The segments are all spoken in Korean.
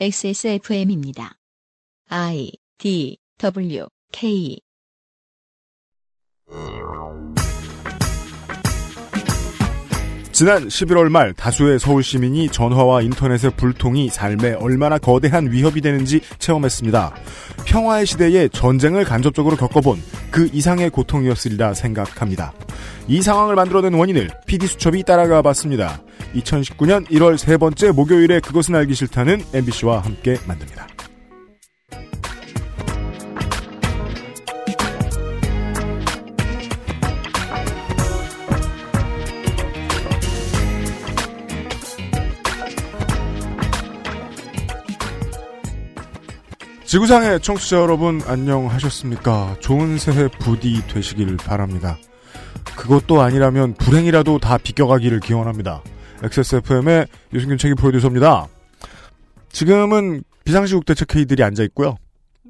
XSFM입니다. I, D, W, K 지난 11월 말 다수의 서울시민이 전화와 인터넷의 불통이 삶에 얼마나 거대한 위협이 되는지 체험했습니다. 평화의 시대에 전쟁을 간접적으로 겪어본 그 이상의 고통이었으리라 생각합니다. 이 상황을 만들어낸 원인을 PD수첩이 따라가 봤습니다. 2019년 1월 세 번째 목요일에 그것은 알기 싫다는 MBC와 함께 만듭니다. 지구상의 청취자 여러분 안녕하셨습니까? 좋은 새해 부디 되시길 바랍니다. 그것도 아니라면 불행이라도 다 비껴가기를 기원합니다. XSFM의 유승균 책임 프로듀서입니다. 지금은 비상시국 대책회의들이 앉아있고요.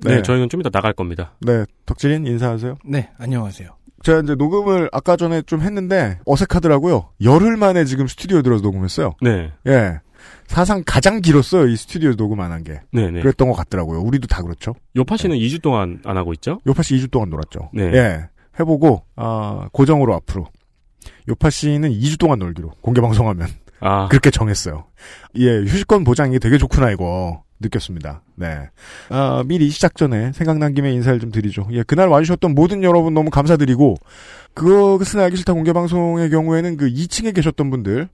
네, 저희는 좀 이따 나갈 겁니다. 네, 덕질인 인사하세요. 네, 안녕하세요. 제가 이제 녹음을 아까 전에 좀 했는데 어색하더라고요. 열흘 만에 지금 스튜디오에 들어서 녹음했어요. 네. 예. 사상 가장 길었어요. 이 스튜디오에서 녹음 안 한 게. 네네. 그랬던 것 같더라고요. 우리도 다 그렇죠. 요파 씨는 네. 2주 동안 안 하고 있죠? 요파 씨 2주 동안 놀았죠. 네. 예. 해보고 고정으로 앞으로. 요파 씨는 2주 동안 놀기로 공개방송하면 그렇게 정했어요. 예, 휴식권 보장이 되게 좋구나 이거 느꼈습니다. 네, 미리 시작 전에 생각난 김에 인사를 좀 드리죠. 예, 그날 와주셨던 모든 여러분 너무 감사드리고 그것은 알기 싫다 공개방송의 경우에는 그 2층에 계셨던 분들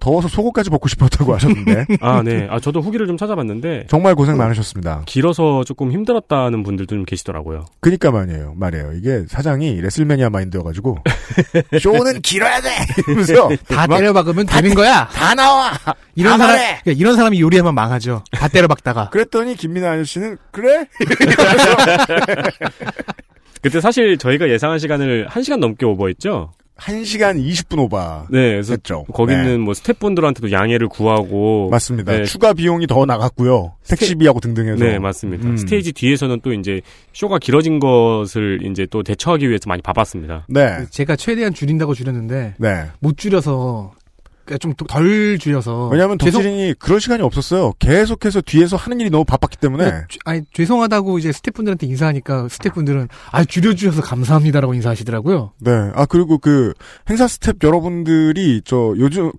더워서 속옷까지 벗고 싶었다고 하셨는데 네, 저도 후기를 좀 찾아봤는데 정말 고생 많으셨습니다. 길어서 조금 힘들었다는 분들도 좀 계시더라고요. 그러니까 말이에요. 이게 사장이 레슬매니아 마인드여가지고 쇼는 길어야 돼 이러면서 다 때려박으면 되는 거야. 다 나와. 이런 사람이 요리하면 망하죠. 다 때려박다가 그랬더니 김민아 아저씨는 그래? 그때 사실 저희가 예상한 시간을 1시간 넘게 오버했죠. 1시간 20분 오바. 네, 그래서 했죠. 거기는 네. 뭐 스태프분들한테도 양해를 구하고. 맞습니다. 네. 추가 비용이 더 나갔고요. 택시비하고 등등해서. 네, 맞습니다. 스테이지 뒤에서는 또 이제 쇼가 길어진 것을 이제 또 대처하기 위해서 많이 봐봤습니다. 네. 제가 최대한 줄인다고 줄였는데. 네. 못 줄여서. 좀 덜 줄여서. 왜냐면 덕질인이 그럴 시간이 없었어요. 계속해서 뒤에서 하는 일이 너무 바빴기 때문에. 아니, 죄송하다고 이제 스태프분들한테 인사하니까 스태프분들은 줄여주셔서 감사합니다라고 인사하시더라고요. 네. 그리고 행사 스텝 여러분들이 요즘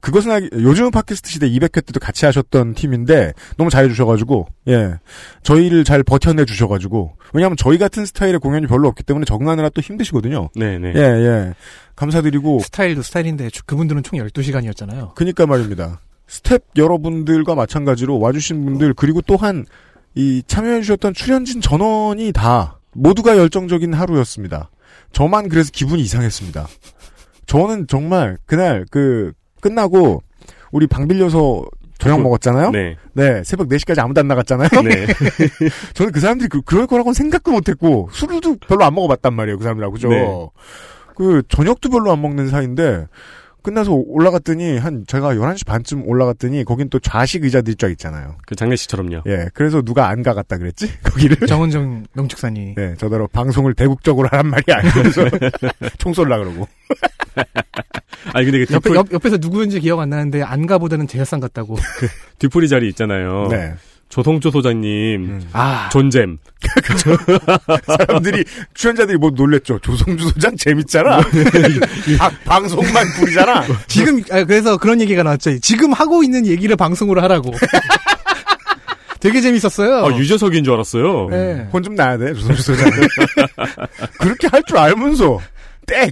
팟캐스트 시대 200회 때도 같이 하셨던 팀인데 너무 잘해주셔가지고, 예. 저희를 잘 버텨내주셔가지고. 왜냐면 저희 같은 스타일의 공연이 별로 없기 때문에 적응하느라 또 힘드시거든요. 네네. 예, 예. 감사드리고. 스타일도 스타일인데, 그분들은 총 12시간이었잖아요. 그니까 말입니다. 스텝 여러분들과 마찬가지로 와주신 분들, 그리고 또한, 참여해주셨던 출연진 전원이 모두가 열정적인 하루였습니다. 저만 그래서 기분이 이상했습니다. 저는 정말, 그날, 끝나고, 우리 방 빌려서 저녁 먹었잖아요? 네. 네, 새벽 4시까지 아무도 안 나갔잖아요? 네. 저는 그 사람들이 그럴 거라고는 생각도 못했고, 술도 별로 안 먹어봤단 말이에요, 그 사람들하고. 그죠? 네. 저녁도 별로 안 먹는 사이인데, 끝나서 올라갔더니, 제가 11시 반쯤 올라갔더니, 거긴 또 좌식 의자들이 쫙 있잖아요. 장례식처럼요. 예, 그래서 누가 안 가갔다 그랬지? 거기를? 정은정 농축산이. 네, 저더러 방송을 대국적으로 하란 말이 아니면서, 총 쏠라 그러고. 아니, 근데 옆에서 누구인지 기억 안 나는데, 안 가보다는 제사상 같다고. 뒷풀이 자리 있잖아요. 네. 조성조 소장님, 존잼. 사람들이, 출연자들이 놀랬죠. 조성조 소장 재밌잖아? 방송만 부리잖아? 지금, 그래서 그런 얘기가 나왔죠. 지금 하고 있는 얘기를 방송으로 하라고. 되게 재밌었어요. 유재석인 줄 알았어요. 네. 혼 좀 나야 돼, 조성조 소장. 그렇게 할 줄 알면서. 땡!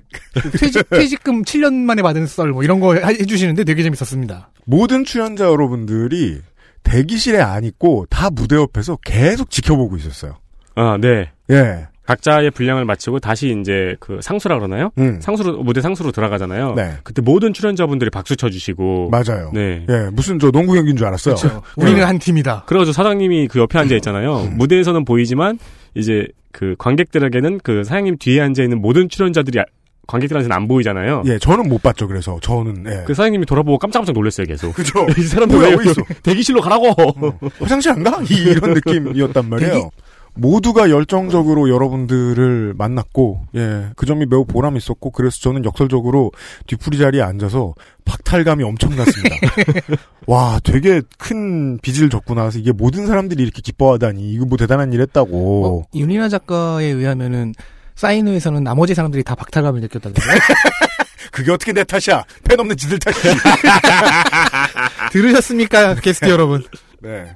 퇴직금 7년 만에 받은 썰, 이런 거 해주시는데 되게 재밌었습니다. 모든 출연자 여러분들이 대기실에 안 있고 다 무대 옆에서 계속 지켜보고 있었어요. 네. 예. 각자의 분량을 마치고 다시 이제 상수라 그러나요? 무대 상수로 들어가잖아요. 네. 그때 모든 출연자분들이 박수 쳐주시고. 맞아요. 네. 예. 무슨 농구 경기인 줄 알았어요. 그렇죠. 우리는 한 팀이다. 그래가지고 사장님이 옆에 앉아 있잖아요. 무대에서는 보이지만 이제 관객들에게는 사장님 뒤에 앉아 있는 모든 출연자들이 관객들한테는 안 보이잖아요. 예, 저는 못 봤죠. 그래서 저는 사장님이 돌아보고 깜짝깜짝 놀랐어요. 계속. 그죠. 이 사람들 왜 있어? 대기실로 가라고. 화장실 안 가? 이런 느낌이었단 말이에요. 모두가 열정적으로 여러분들을 만났고, 예, 그 점이 매우 보람 있었고, 그래서 저는 역설적으로 뒤풀이 자리에 앉아서 박탈감이 엄청났습니다. 와, 되게 큰 빚을 졌구나. 이게 모든 사람들이 이렇게 기뻐하다니, 이거 뭐 대단한 일 했다고. 윤희나 작가에 의하면은 사인회에서는 나머지 사람들이 다 박탈감을 느꼈다던데. 그게 어떻게 내 탓이야? 팬 없는 지들 탓이야. 들으셨습니까, 게스트 여러분? 네.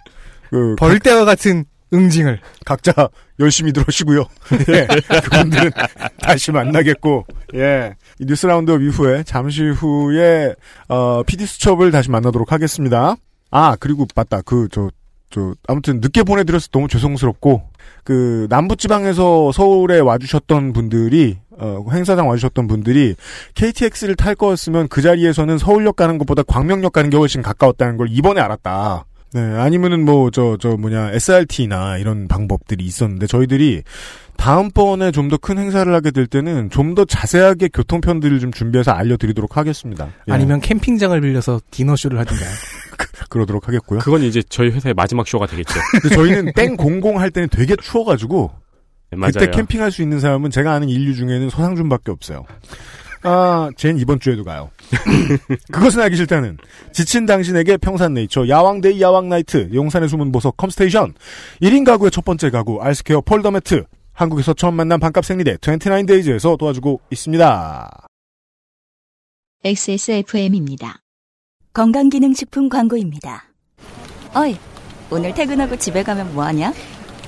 그 벌떼와 같은 응징을 각자 열심히 들으시고요. 예, 그분들은 다시 만나겠고, 예, 이 뉴스 라운드업 이후에 잠시 후에 PD 수첩을 다시 만나도록 하겠습니다. 아, 그리고 맞다, 아무튼 늦게 보내드려서 너무 죄송스럽고, 그 남부지방에서 서울에 와주셨던 분들이 행사장 와주셨던 분들이 KTX를 탈 거였으면 그 자리에서는 서울역 가는 것보다 광명역 가는 게 훨씬 가까웠다는 걸 이번에 알았다. 네, 아니면은 뭐 SRT나 이런 방법들이 있었는데, 저희들이 다음번에 좀 더 큰 행사를 하게 될 때는 좀 더 자세하게 교통편들을 좀 준비해서 알려드리도록 하겠습니다. 예. 아니면 캠핑장을 빌려서 디너쇼를 하든가. 그러도록 하겠고요. 그건 이제 저희 회사의 마지막 쇼가 되겠죠. 근데 저희는 땡공공 할 때는 되게 추워가지고, 네, 맞아요. 그때 캠핑할 수 있는 사람은 제가 아는 인류 중에는 서상준밖에 없어요. 아, 쟨 이번 주에도 가요. 그것은 알기 싫다는 지친 당신에게 평산네이처 야왕데이 야왕나이트 용산의 숨은 보석 컴스테이션 1인 가구의 첫 번째 가구 알스케어 폴더매트, 한국에서 처음 만난 반값 생리대 29데이즈에서 도와주고 있습니다. XSFM입니다. 건강기능식품 광고입니다. 어이, 오늘 퇴근하고 집에 가면 뭐하냐?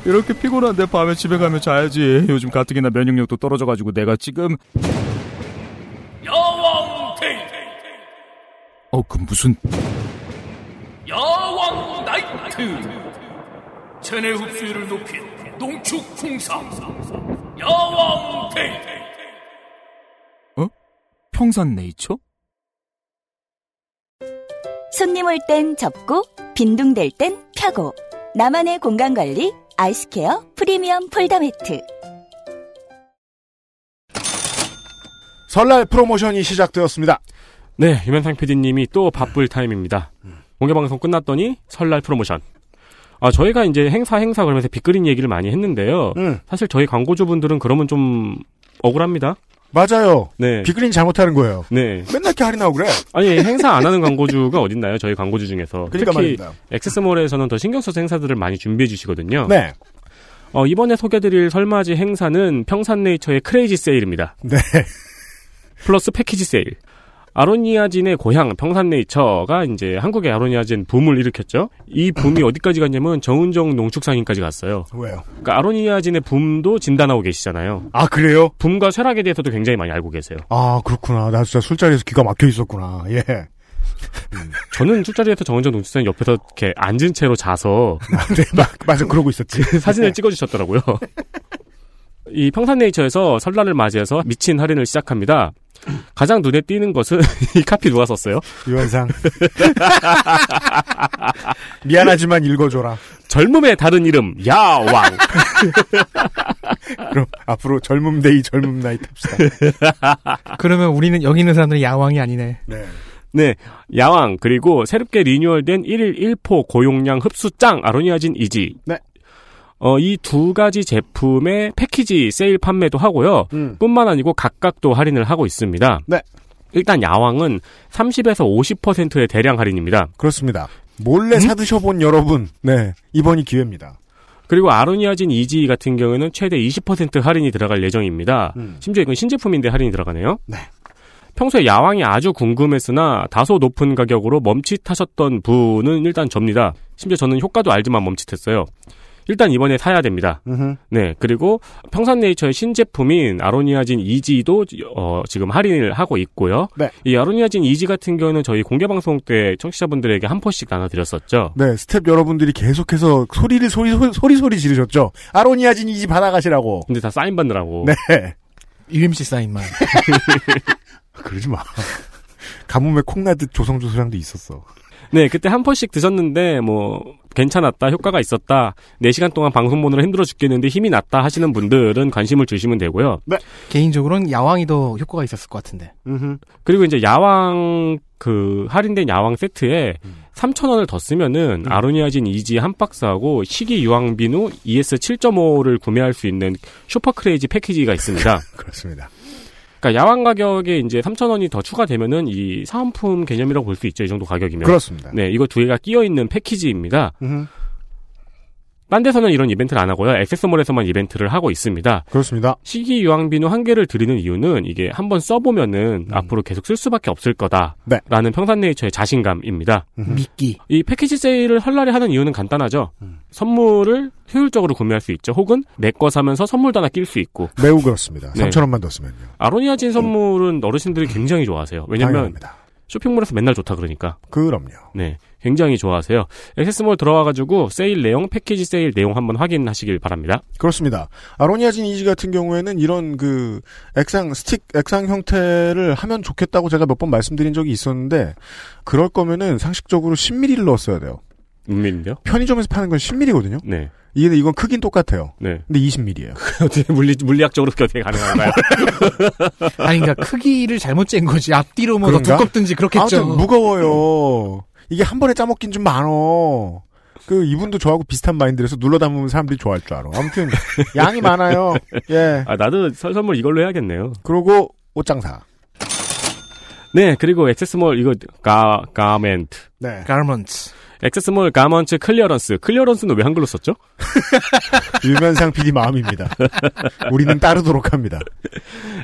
이렇게 피곤한데 밤에 집에 가면 자야지. 요즘 가뜩이나 면역력도 떨어져가지고 내가 지금... 야왕데이! 그 무슨... 야왕나이트! 체내 흡수율을 높인 농축풍상 야왕데이! 평산네이처? 손님 올 땐 접고, 빈둥댈 땐 펴고, 나만의 공간관리 아이스케어 프리미엄 폴더매트. 설날 프로모션이 시작되었습니다. 네, 유면상 PD님이 또 바쁠 타임입니다. 공개방송 끝났더니 설날 프로모션. 아, 저희가 이제 행사 그러면서 빅그린 얘기를 많이 했는데요. 사실 저희 광고주분들은 그러면 좀 억울합니다. 맞아요. 네. 빅그린 잘못하는 거예요. 네. 맨날 이렇게 할인하고 그래. 아니, 행사 안 하는 광고주가 어딨나요? 저희 광고주 중에서. 그러니까 특히 말입니다. 엑세스몰에서는 더 신경 써서 행사들을 많이 준비해 주시거든요. 네. 이번에 소개드릴 설맞이 행사는 평산네이처의 크레이지 세일입니다. 네. 플러스 패키지 세일. 아로니아진의 고향 평산네이처가 이제 한국의 아로니아진 붐을 일으켰죠. 이 붐이 어디까지 갔냐면 정은정 농축상인까지 갔어요. 왜요? 그러니까 아로니아진의 붐도 진단하고 계시잖아요. 아, 그래요? 붐과 쇠락에 대해서도 굉장히 많이 알고 계세요. 아, 그렇구나. 나 진짜 술자리에서 귀가 막혀 있었구나. 예. 저는 술자리에서 정은정 농축상인 옆에서 이렇게 앉은 채로 자서 네, 맞아, 그러고 있었지. 사진을 찍어주셨더라고요. 이 평산네이처에서 설날을 맞이해서 미친 할인을 시작합니다. 가장 눈에 띄는 것은 이 카피 누가 썼어요? 유현상. 미안하지만 읽어줘라. 젊음의 다른 이름 야왕. 그럼 앞으로 젊음데이 젊음나이트 합시다. 그러면 우리는 여기 있는 사람들은 야왕이 아니네. 네, 야왕. 그리고 새롭게 리뉴얼된 1일 1포 고용량 흡수짱 아로니아진 이지. 네. 이 두 가지 제품의 패키지 세일 판매도 하고요. 뿐만 아니고 각각 또 할인을 하고 있습니다. 네. 일단 야왕은 30에서 50%의 대량 할인입니다. 그렇습니다. 몰래 사드셔본 여러분, 네, 이번이 기회입니다. 그리고 아로니아진 EG 같은 경우에는 최대 20% 할인이 들어갈 예정입니다. 심지어 이건 신제품인데 할인이 들어가네요. 네. 평소에 야왕이 아주 궁금했으나 다소 높은 가격으로 멈칫하셨던 분은 일단 접니다. 심지어 저는 효과도 알지만 멈칫했어요. 일단 이번에 사야 됩니다. 으흠. 네, 그리고 평산네이처의 신제품인 아로니아진 이지도 지금 할인을 하고 있고요. 네. 이 아로니아진 이지 같은 경우는 저희 공개방송 때 청취자분들에게 한 포씩 나눠드렸었죠. 네, 스텝 여러분들이 계속해서 소리 지르셨죠. 아로니아진 이지 받아가시라고. 근데 다 사인 받느라고. 네. UMC 사인만. 그러지 마. 가뭄에 콩나듯 조성조소량도 있었어. 네, 그때 한 펀씩 드셨는데 뭐 괜찮았다, 효과가 있었다, 4시간 동안 방송 보느라 힘들어 죽겠는데 힘이 났다 하시는 분들은 관심을 주시면 되고요. 네. 개인적으로는 야왕이 더 효과가 있었을 것 같은데. 그리고 이제 야왕, 그 할인된 야왕 세트에 3,000원을 더 쓰면은 아로니아진 이지 한 박스하고 식이 유황 비누 ES 7.5를 구매할 수 있는 슈퍼 크레이지 패키지가 있습니다. 그렇습니다. 그러니까 야왕 가격에 이제 3,000원이 더 추가되면은 이 사은품 개념이라고 볼 수 있죠. 이 정도 가격이면. 그렇습니다. 네, 이거 두 개가 끼어 있는 패키지입니다. 딴 데서는 이런 이벤트를 안 하고요. 액세서몰에서만 이벤트를 하고 있습니다. 그렇습니다. 식이 유황비누 한 개를 드리는 이유는 이게 한번 써보면은 앞으로 계속 쓸 수밖에 없을 거다라는 네. 평산네이처의 자신감입니다. 미끼. 이 패키지 세일을 설날에 하는 이유는 간단하죠. 선물을 효율적으로 구매할 수 있죠. 혹은 내 거 사면서 선물도 하나 낄 수 있고. 매우 그렇습니다. 네. 3,000원만 더 쓰면요. 아로니아진 선물은 어르신들이 굉장히 좋아하세요. 왜냐면 당연합니다. 쇼핑몰에서 맨날 좋다 그러니까. 그럼요. 네. 굉장히 좋아하세요. 액세스몰 들어와가지고 세일 내용, 패키지 세일 내용 한번 확인하시길 바랍니다. 그렇습니다. 아로니아진 이지 같은 경우에는 이런 그 액상 스틱, 액상 형태를 하면 좋겠다고 제가 몇 번 말씀드린 적이 있었는데 그럴 거면은 상식적으로 10ml를 넣었어야 돼요. 10ml요? 편의점에서 파는 건 10ml거든요. 네. 이건 크긴 똑같아요. 네. 근데 20ml예요. 어떻게 물리학적으로 어떻게 가능한가요? 아니 그러니까 크기를 잘못 잰 거지. 앞뒤로 뭐 더 두껍든지 그렇겠죠. 아무튼 무거워요. 이게 한 번에 짜먹긴 좀 많어. 이분도 저하고 비슷한 마인드라서 눌러 담으면 사람들이 좋아할 줄 알아. 아무튼 양이 많아요. 예. 아 나도 선물 이걸로 해야겠네요. 그리고 옷장사. 네, 그리고 액세스몰 이거 가멘트. 네. 가먼츠. 액세스몰 가먼츠 클리어런스. 클리어런스는 왜 한글로 썼죠? 유면상 PD 마음입니다. 우리는 따르도록 합니다.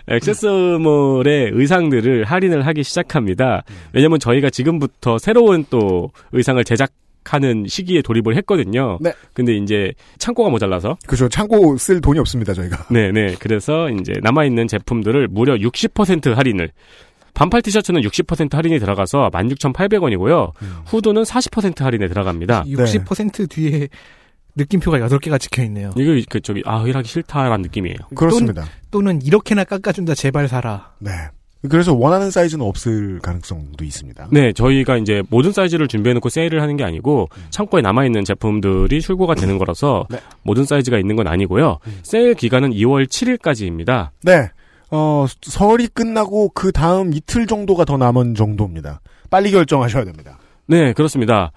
액세스몰의 의상들을 할인을 하기 시작합니다. 왜냐면 저희가 지금부터 새로운 또 의상을 제작하는 시기에 돌입을 했거든요. 네. 근데 이제 창고가 모자라서. 그렇죠. 창고 쓸 돈이 없습니다, 저희가. 네네. 그래서 이제 남아있는 제품들을 무려 60% 할인을. 반팔 티셔츠는 60% 할인이 들어가서 16,800원이고요. 후드는 40% 할인에 들어갑니다. 60% 네. 뒤에 느낌표가 8개가 찍혀있네요. 이거 일하기 싫다라는 느낌이에요. 그렇습니다. 또는 이렇게나 깎아준다 제발 사라. 네. 그래서 원하는 사이즈는 없을 가능성도 있습니다. 네, 저희가 이제 모든 사이즈를 준비해놓고 세일을 하는 게 아니고 창고에 남아있는 제품들이 출고가 되는 거라서 네. 모든 사이즈가 있는 건 아니고요. 세일 기간은 2월 7일까지입니다. 네. 설이 끝나고 그 다음 이틀 정도가 더 남은 정도입니다. 빨리 결정하셔야 됩니다. 네, 그렇습니다.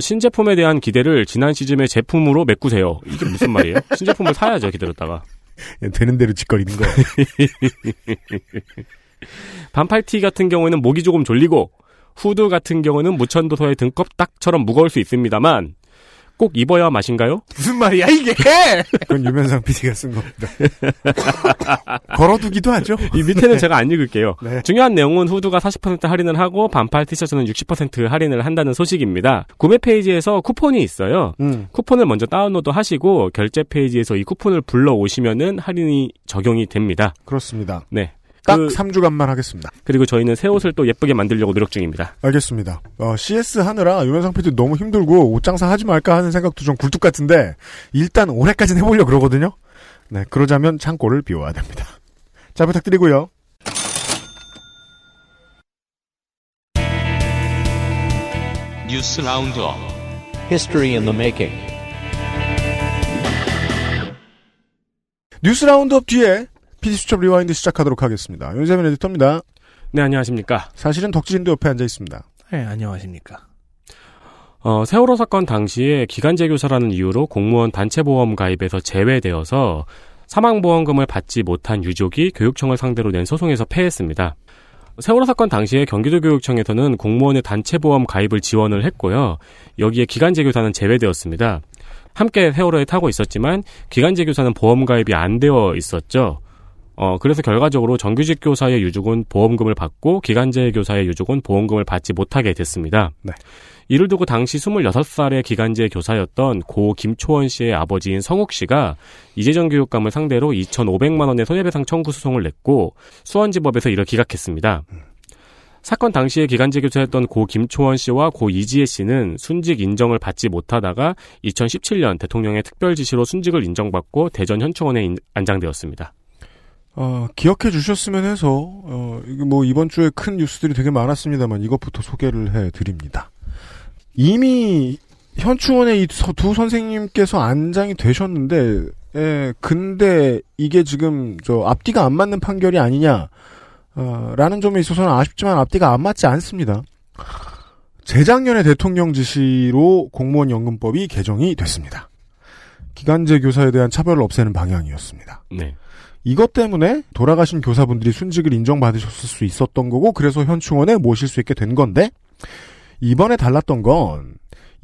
신제품에 대한 기대를 지난 시즌의 제품으로 메꾸세요. 이게 무슨 말이에요? 신제품을 사야죠, 기다렸다가. 되는 대로 짓거리는 거예요. 반팔티 같은 경우에는 목이 조금 졸리고 후드 같은 경우는 무천도서의 등껍 딱처럼 무거울 수 있습니다만 꼭 입어야 맛인가요? 무슨 말이야 이게? 그건 유면상 PD가 쓴 겁니다. 걸어두기도 하죠. 이 밑에는 네. 제가 안 읽을게요. 네. 중요한 내용은 후드가 40% 할인을 하고 반팔 티셔츠는 60% 할인을 한다는 소식입니다. 구매 페이지에서 쿠폰이 있어요. 쿠폰을 먼저 다운로드 하시고 결제 페이지에서 이 쿠폰을 불러오시면은 할인이 적용이 됩니다. 그렇습니다. 네. 딱 3주간만 하겠습니다. 그리고 저희는 새 옷을 또 예쁘게 만들려고 노력 중입니다. 알겠습니다. CS 하느라 유명상 PD 너무 힘들고 옷장사 하지 말까 하는 생각도 좀 굴뚝 같은데 일단 올해까지는 해보려고 그러거든요. 네, 그러자면 창고를 비워야 됩니다. 자, 부탁드리고요. 뉴스 라운드업 History in the Making. 뉴스 라운드업 뒤에 PD수첩 리와인드 시작하도록 하겠습니다. 윤세민 에디터입니다. 네, 안녕하십니까. 사실은 덕질인도 옆에 앉아있습니다. 네, 안녕하십니까. 세월호 사건 당시에 기간재교사라는 이유로 공무원 단체보험 가입에서 제외되어서 사망보험금을 받지 못한 유족이 교육청을 상대로 낸 소송에서 패했습니다. 세월호 사건 당시에 경기도교육청에서는 공무원의 단체보험 가입을 지원을 했고요. 여기에 기간재교사는 제외되었습니다. 함께 세월호에 타고 있었지만 기간재교사는 보험 가입이 안 되어 있었죠. 그래서 결과적으로 정규직 교사의 유족은 보험금을 받고 기간제 교사의 유족은 보험금을 받지 못하게 됐습니다. 네. 이를 두고 당시 26살의 기간제 교사였던 고 김초원 씨의 아버지인 성욱 씨가 이재정 교육감을 상대로 2,500만 원의 손해배상 청구 소송을 냈고 수원지법에서 이를 기각했습니다. 사건 당시에 기간제 교사였던 고 김초원 씨와 고 이지혜 씨는 순직 인정을 받지 못하다가 2017년 대통령의 특별지시로 순직을 인정받고 대전 현충원에 안장되었습니다. 기억해 주셨으면 해서, 이번 주에 큰 뉴스들이 되게 많았습니다만, 이것부터 소개를 해 드립니다. 이미 현충원에 이 두 선생님께서 안장이 되셨는데, 예, 근데 이게 지금, 앞뒤가 안 맞는 판결이 아니냐, 라는 점에 있어서는 아쉽지만 앞뒤가 안 맞지 않습니다. 재작년에 대통령 지시로 공무원연금법이 개정이 됐습니다. 기간제 교사에 대한 차별을 없애는 방향이었습니다. 네. 이것 때문에 돌아가신 교사분들이 순직을 인정받으셨을 수 있었던 거고 그래서 현충원에 모실 수 있게 된 건데 이번에 달랐던 건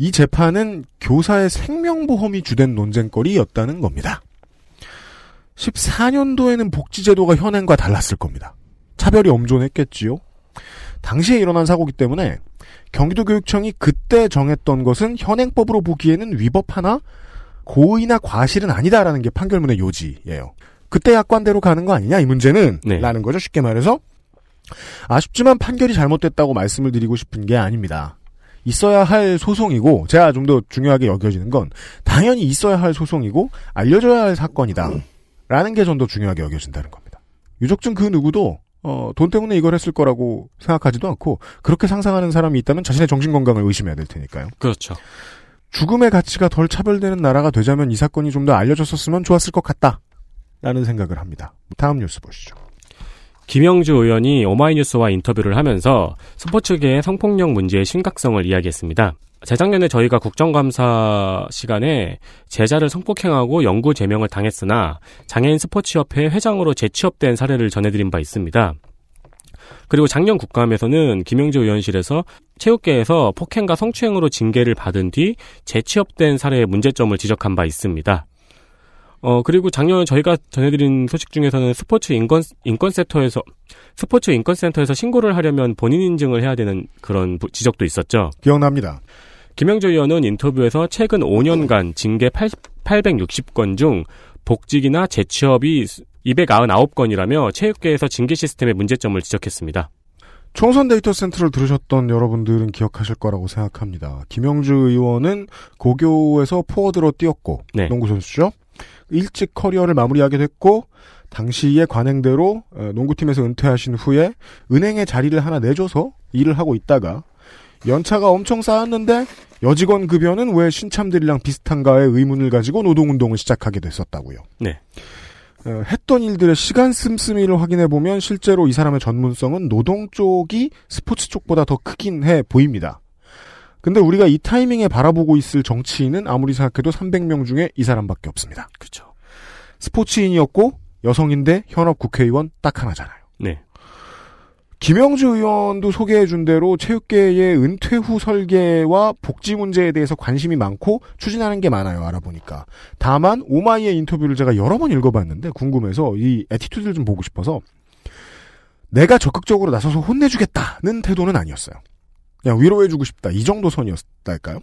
이 재판은 교사의 생명보험이 주된 논쟁거리였다는 겁니다. 14년도에는 복지제도가 현행과 달랐을 겁니다. 차별이 엄존했겠지요. 당시에 일어난 사고기 때문에 경기도교육청이 그때 정했던 것은 현행법으로 보기에는 위법하나 고의나 과실은 아니다라는 게 판결문의 요지예요. 그때 약관대로 가는 거 아니냐 이 문제는 네. 라는 거죠. 쉽게 말해서 아쉽지만 판결이 잘못됐다고 말씀을 드리고 싶은 게 아닙니다. 있어야 할 소송이고 제가 좀 더 중요하게 여겨지는 건 당연히 있어야 할 소송이고 알려져야 할 사건이다 라는 게 좀 더 중요하게 여겨진다는 겁니다. 유족증 그 누구도 돈 때문에 이걸 했을 거라고 생각하지도 않고 그렇게 상상하는 사람이 있다면 자신의 정신건강을 의심해야 될 테니까요. 그렇죠. 죽음의 가치가 덜 차별되는 나라가 되자면 이 사건이 좀 더 알려졌었으면 좋았을 것 같다 라는 생각을 합니다. 다음 뉴스 보시죠. 김영주 의원이 오마이뉴스와 인터뷰를 하면서 스포츠계의 성폭력 문제의 심각성을 이야기했습니다. 재작년에 저희가 국정감사 시간에 제자를 성폭행하고 영구 제명을 당했으나 장애인 스포츠협회 회장으로 재취업된 사례를 전해드린 바 있습니다. 그리고 작년 국감에서는 김영주 의원실에서 체육계에서 폭행과 성추행으로 징계를 받은 뒤 재취업된 사례의 문제점을 지적한 바 있습니다. 그리고 작년 저희가 전해드린 소식 중에서는 스포츠 인권센터에서 신고를 하려면 본인 인증을 해야 되는 그런 지적도 있었죠. 기억납니다. 김영주 의원은 인터뷰에서 최근 5년간 징계 860건 중 복직이나 재취업이 299건이라며 체육계에서 징계 시스템의 문제점을 지적했습니다. 총선 데이터 센터를 들으셨던 여러분들은 기억하실 거라고 생각합니다. 김영주 의원은 고교에서 포워드로 뛰었고 네. 농구선수죠. 일찍 커리어를 마무리하게 됐고 당시의 관행대로 농구팀에서 은퇴하신 후에 은행에 자리를 하나 내줘서 일을 하고 있다가 연차가 엄청 쌓았는데 여직원 급여는 왜 신참들이랑 비슷한가에 의문을 가지고 노동운동을 시작하게 됐었다고요. 네. 했던 일들의 시간 씀씀이를 확인해보면 실제로 이 사람의 전문성은 노동 쪽이 스포츠 쪽보다 더 크긴 해 보입니다. 근데 우리가 이 타이밍에 바라보고 있을 정치인은 아무리 생각해도 300명 중에 이 사람밖에 없습니다. 그렇죠. 스포츠인이었고 여성인데 현업 국회의원 딱 하나잖아요. 네. 김영주 의원도 소개해준 대로 체육계의 은퇴 후 설계와 복지 문제에 대해서 관심이 많고 추진하는 게 많아요. 알아보니까. 다만 오마이의 인터뷰를 제가 여러 번 읽어봤는데 궁금해서 이 애티튜드를 좀 보고 싶어서 내가 적극적으로 나서서 혼내주겠다는 태도는 아니었어요. 그냥 위로해주고 싶다. 이 정도 선이었달까요?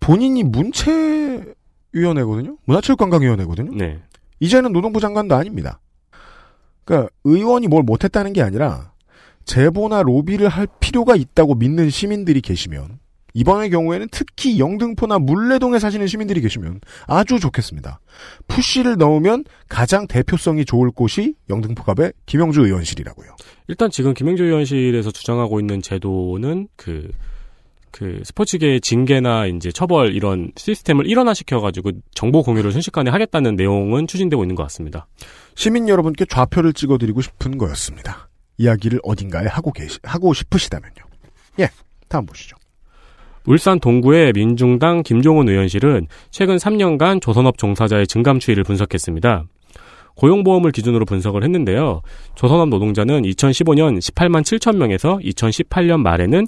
본인이 문체위원회거든요? 문화체육관광위원회거든요? 네. 이제는 노동부 장관도 아닙니다. 그러니까 의원이 뭘 못했다는 게 아니라 제보나 로비를 할 필요가 있다고 믿는 시민들이 계시면 이번의 경우에는 특히 영등포나 물레동에 사시는 시민들이 계시면 아주 좋겠습니다. 푸시를 넣으면 가장 대표성이 좋을 곳이 영등포갑의 김영주 의원실이라고요. 일단 지금 김영주 의원실에서 주장하고 있는 제도는 그 스포츠계의 징계나 이제 처벌 이런 시스템을 일원화시켜가지고 정보 공유를 순식간에 하겠다는 내용은 추진되고 있는 것 같습니다. 시민 여러분께 좌표를 찍어드리고 싶은 거였습니다. 이야기를 어딘가에 하고 싶으시다면요. 예, 다음 보시죠. 울산 동구의 민중당 김종훈 의원실은 최근 3년간 조선업 종사자의 증감 추이를 분석했습니다. 고용보험을 기준으로 분석을 했는데요. 조선업 노동자는 2015년 18만 7천 명에서 2018년 말에는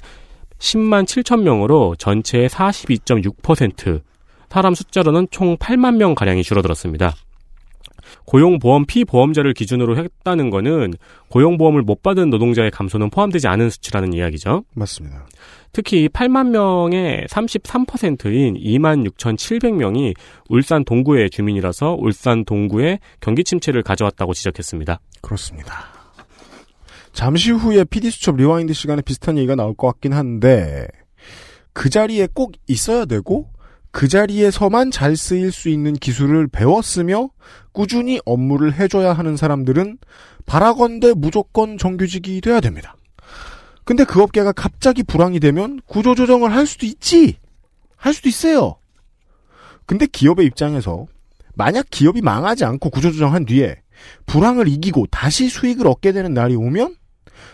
10만 7천 명으로 전체의 42.6%, 사람 숫자로는 총 8만 명가량이 줄어들었습니다. 고용보험 피보험자를 기준으로 했다는 거는 고용보험을 못 받은 노동자의 감소는 포함되지 않은 수치라는 이야기죠. 맞습니다. 특히 8만 명의 33%인 26,700명이 울산 동구의 주민이라서 울산 동구의 경기 침체를 가져왔다고 지적했습니다. 그렇습니다. 잠시 후에 PD수첩 리와인드 시간에 비슷한 얘기가 나올 것 같긴 한데 그 자리에 꼭 있어야 되고 그 자리에서만 잘 쓰일 수 있는 기술을 배웠으며 꾸준히 업무를 해줘야 하는 사람들은 바라건대 무조건 정규직이 돼야 됩니다. 근데 그 업계가 갑자기 불황이 되면 구조조정을 할 수도 있지. 할 수도 있어요. 근데 기업의 입장에서 만약 기업이 망하지 않고 구조조정한 뒤에 불황을 이기고 다시 수익을 얻게 되는 날이 오면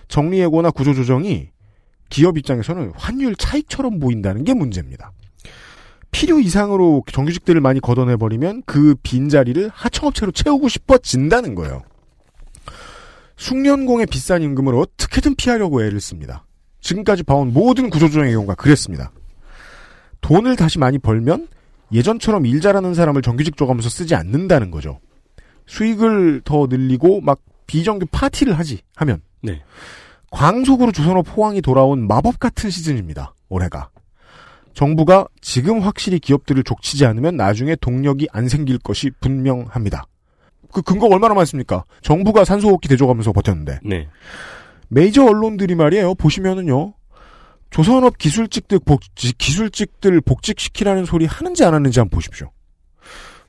정리해고나 구조조정이 기업 입장에서는 환율 차익처럼 보인다는 게 문제입니다. 필요 이상으로 정규직들을 많이 걷어내버리면 그 빈자리를 하청업체로 채우고 싶어진다는 거예요. 숙련공의 비싼 임금을 어떻게든 피하려고 애를 씁니다. 지금까지 봐온 모든 구조조정의 경우가 그랬습니다. 돈을 다시 많이 벌면 예전처럼 일 잘하는 사람을 정규직 줘가면서 쓰지 않는다는 거죠. 수익을 더 늘리고 막 비정규 파티를 하면 네. 광속으로 조선업 호황이 돌아온 마법 같은 시즌입니다. 올해가. 정부가 지금 확실히 기업들을 족치지 않으면 나중에 동력이 안 생길 것이 분명합니다. 그 근거가 얼마나 많습니까? 정부가 산소호흡기 대줘가면서 버텼는데. 네. 메이저 언론들이 말이에요. 보시면은요. 조선업 기술직들 복직시키라는 소리 하는지 안 하는지 한번 보십시오.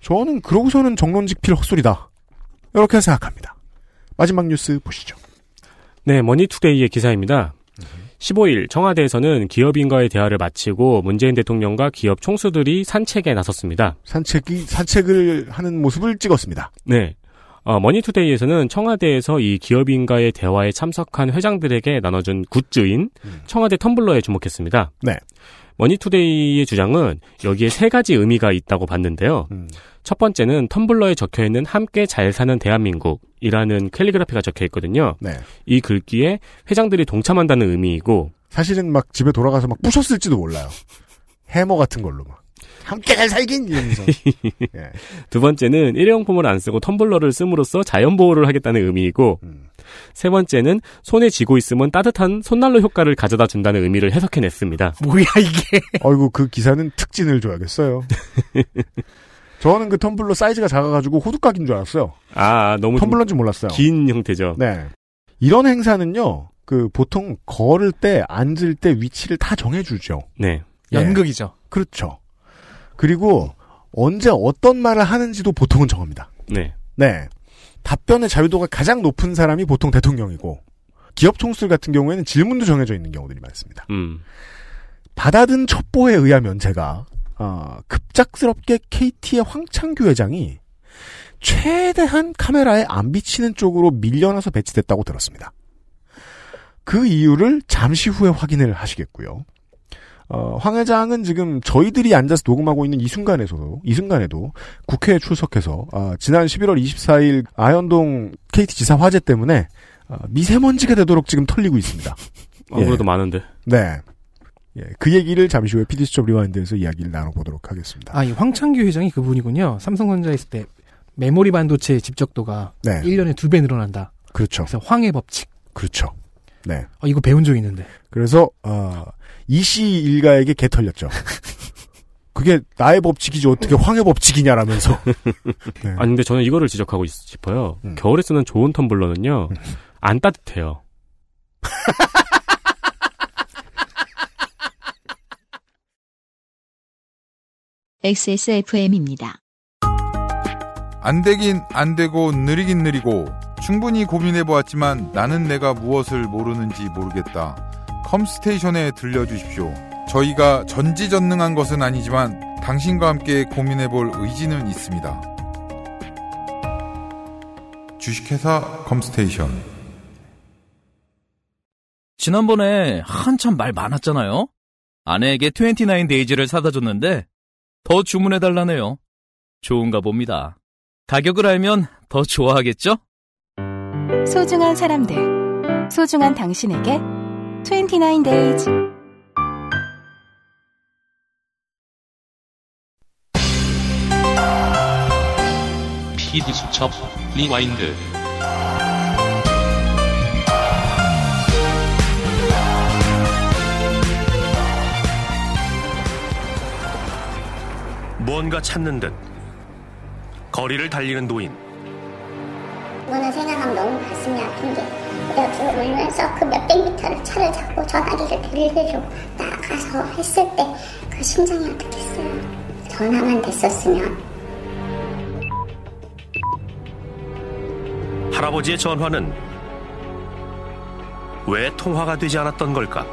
저는 그러고서는 정론직필 헛소리다. 이렇게 생각합니다. 마지막 뉴스 보시죠. 네, 머니투데이의 기사입니다. 15일 청와대에서는 기업인과의 대화를 마치고 문재인 대통령과 기업 총수들이 산책에 나섰습니다. 산책을 하는 모습을 찍었습니다. 네. 머니투데이에서는 청와대에서 이 기업인과의 대화에 참석한 회장들에게 나눠준 굿즈인 청와대 텀블러에 주목했습니다. 네. 머니투데이의 주장은 여기에 세 가지 의미가 있다고 봤는데요. 첫 번째는 텀블러에 적혀있는 함께 잘 사는 대한민국이라는 캘리그라피가 적혀있거든요. 네. 이 글귀에 회장들이 동참한다는 의미이고 사실은 막 집에 돌아가서 막 부셨을지도 몰라요. 해머 같은 걸로 막. 함께 잘 살긴! 이러면서. 예. 두 번째는 일회용품을 안 쓰고 텀블러를 씀으로써 자연보호를 하겠다는 의미이고 세 번째는 손에 쥐고 있으면 따뜻한 손난로 효과를 가져다 준다는 의미를 해석해냈습니다. 뭐야 이게. 아이고 그 기사는 특진을 줘야겠어요. 저는 그 텀블러 사이즈가 작아가지고 호두까기인 줄 알았어요. 아 너무 텀블러인지 몰랐어요. 긴 형태죠. 네. 이런 행사는요. 그 보통 걸을 때 앉을 때 위치를 다 정해주죠. 네. 연극이죠. 예. 그렇죠. 그리고 언제 어떤 말을 하는지도 보통은 정합니다. 네. 네. 답변의 자유도가 가장 높은 사람이 보통 대통령이고 기업 총수들 같은 경우에는 질문도 정해져 있는 경우들이 많습니다. 받아든 첩보에 의하면 제가 급작스럽게 KT의 황창규 회장이 최대한 카메라에 안 비치는 쪽으로 밀려나서 배치됐다고 들었습니다. 그 이유를 잠시 후에 확인을 하시겠고요. 황 회장은 지금 저희들이 앉아서 녹음하고 있는 이 순간에도 국회에 출석해서 지난 11월 24일 아현동 KT 지사 화재 때문에 미세먼지가 되도록 지금 털리고 있습니다. 아무래도 예. 많은데. 네. 예, 그 얘기를 잠시 후에 PD수첩 리와인드에서 이야기를 나눠보도록 하겠습니다. 아, 이 황창규 회장이 그분이군요. 삼성전자에 있을 때 메모리 반도체의 집적도가 네. 1년에 2배 늘어난다. 그렇죠. 그래서 황의 법칙. 그렇죠. 네. 이거 배운 적 있는데. 그래서 이씨 일가에게 개 털렸죠. 그게 나의 법칙이지 어떻게 황의 법칙이냐라면서. 네. 아 근데 저는 이거를 지적하고 싶어요. 겨울에 쓰는 좋은 텀블러는요. 안 따뜻해요. XSFM입니다. 안 되긴 안 되고 느리긴 느리고 충분히 고민해보았지만 나는 내가 무엇을 모르는지 모르겠다. 컴스테이션에 들려주십시오. 저희가 전지전능한 것은 아니지만 당신과 함께 고민해볼 의지는 있습니다. 주식회사 컴스테이션. 지난번에 한참 말 많았잖아요. 아내에게 29 데이즈를 사다 줬는데 더 주문해달라네요. 좋은가 봅니다. 가격을 알면 더 좋아하겠죠? 소중한 사람들, 소중한 당신에게 29 days. PD 수첩 리와인드. 뭔가 찾는 듯 거리를 달리는 노인. 이거는 생각하면 너무 가슴이 아픈 게 내가 들어 올면서 그 몇백 미터를 차를 잡고 전화기를 들으려고 나가서 했을 때 그 심장이 어떻겠어요. 전화만 됐었으면. 할아버지의 전화는 왜 통화가 되지 않았던 걸까.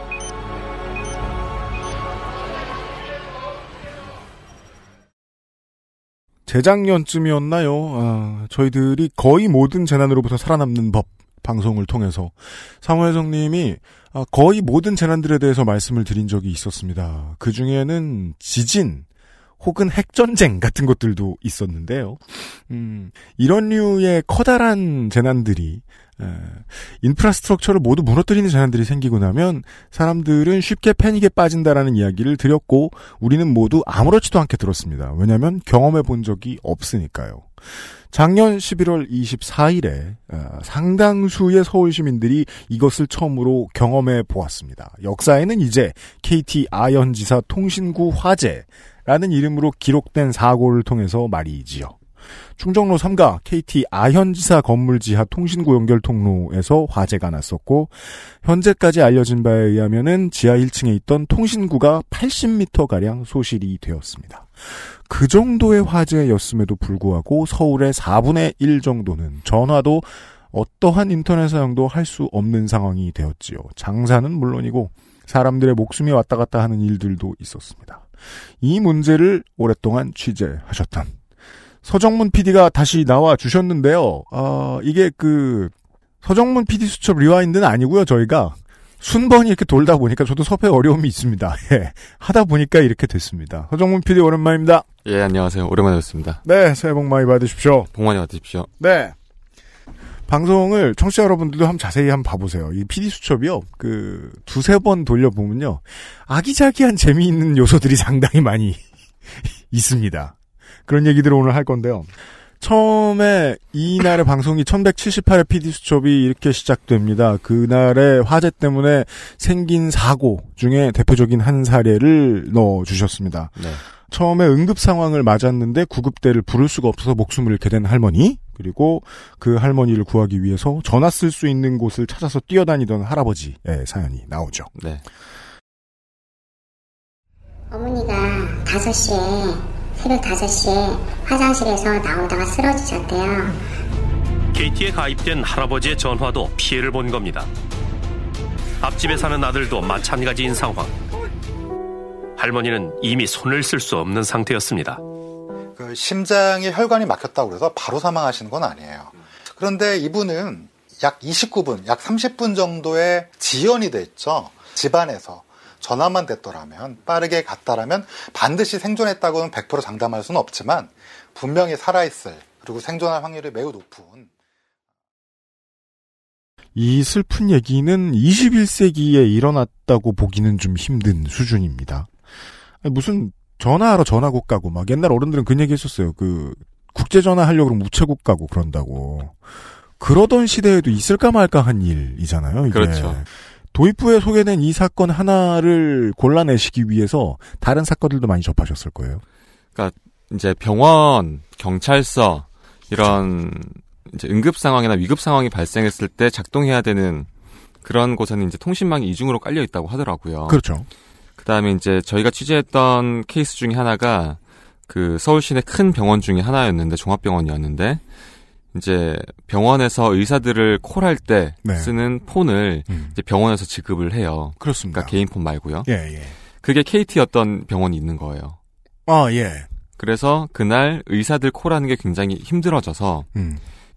재작년쯤이었나요? 저희들이 거의 모든 재난으로부터 살아남는 법 방송을 통해서 사무회장님이 거의 모든 재난들에 대해서 말씀을 드린 적이 있었습니다. 그중에는 지진 혹은 핵전쟁 같은 것들도 있었는데요. 이런 류의 커다란 재난들이 인프라스트럭처를 모두 무너뜨리는 재난들이 생기고 나면 사람들은 쉽게 패닉에 빠진다라는 이야기를 드렸고 우리는 모두 아무렇지도 않게 들었습니다. 왜냐하면 경험해 본 적이 없으니까요. 작년 11월 24일에 상당수의 서울시민들이 이것을 처음으로 경험해 보았습니다. 역사에는 이제 KT 아현지사 통신구 화재라는 이름으로 기록된 사고를 통해서 말이지요. 충정로 3가 KT 아현지사 건물 지하 통신구 연결 통로에서 화재가 났었고 현재까지 알려진 바에 의하면은 지하 1층에 있던 통신구가 80m가량 소실이 되었습니다. 그 정도의 화재였음에도 불구하고 서울의 4분의 1 정도는 전화도 어떠한 인터넷 사용도 할 수 없는 상황이 되었지요. 장사는 물론이고 사람들의 목숨이 왔다 갔다 하는 일들도 있었습니다. 이 문제를 오랫동안 취재하셨던 서정문 PD가 다시 나와 주셨는데요. 이게 서정문 PD 수첩 리와인드는 아니고요. 저희가 순번이 이렇게 돌다 보니까 저도 섭외 어려움이 있습니다. 예. 하다 보니까 이렇게 됐습니다. 서정문 PD 오랜만입니다. 예, 안녕하세요. 오랜만에 뵙습니다. 네, 새해 복 많이 받으십시오. 복 많이 받으십시오. 네. 방송을 청취자 여러분들도 한번 자세히 한번 봐보세요. 이 PD 수첩이요. 두세 번 돌려보면요. 아기자기한 재미있는 요소들이 상당히 많이 있습니다. 그런 얘기들을 오늘 할 건데요. 처음에 이날의 방송이 1178회 PD수첩이 이렇게 시작됩니다. 그날의 화재 때문에 생긴 사고 중에 대표적인 한 사례를 넣어주셨습니다. 네. 처음에 응급 상황을 맞았는데 구급대를 부를 수가 없어서 목숨을 잃게 된 할머니, 그리고 그 할머니를 구하기 위해서 전화 쓸 수 있는 곳을 찾아서 뛰어다니던 할아버지의 사연이 나오죠. 네. 어머니가 5시에 새벽 5시에 화장실에서 나오다가 쓰러지셨대요. KT에 가입된 할아버지의 전화도 피해를 본 겁니다. 앞집에 사는 아들도 마찬가지인 상황. 할머니는 이미 손을 쓸 수 없는 상태였습니다. 심장에 혈관이 막혔다고 그래서 바로 사망하시는 건 아니에요. 그런데 이분은 약 29분, 약 30분 정도의 지연이 됐죠. 집안에서. 전화만 됐더라면 빠르게 갔다라면 반드시 생존했다고는 100% 장담할 수는 없지만 분명히 살아있을 그리고 생존할 확률이 매우 높은 이 슬픈 얘기는 21세기에 일어났다고 보기는 좀 힘든 수준입니다. 무슨 전화하러 전화국 가고 막 옛날 어른들은 그런 얘기 했었어요. 국제전화 하려고 그러면 우체국 가고 그런다고. 그러던 시대에도 있을까 말까 한 일이잖아요. 이게. 그렇죠. 도입부에 소개된 이 사건 하나를 골라내시기 위해서 다른 사건들도 많이 접하셨을 거예요. 그러니까 이제 병원, 경찰서 이런 이제 응급 상황이나 위급 상황이 발생했을 때 작동해야 되는 그런 곳에는 이제 통신망이 이중으로 깔려 있다고 하더라고요. 그렇죠. 그다음에 이제 저희가 취재했던 케이스 중에 하나가 서울 시내 큰 병원 중에 하나였는데 종합병원이었는데 이제 병원에서 의사들을 콜할 때 네. 쓰는 폰을 이제 병원에서 지급을 해요. 그렇습니다. 그러니까 개인 폰 말고요. 예. 그게 KT였던 병원이 있는 거예요. 아, 예. 그래서 그날 의사들 콜하는 게 굉장히 힘들어져서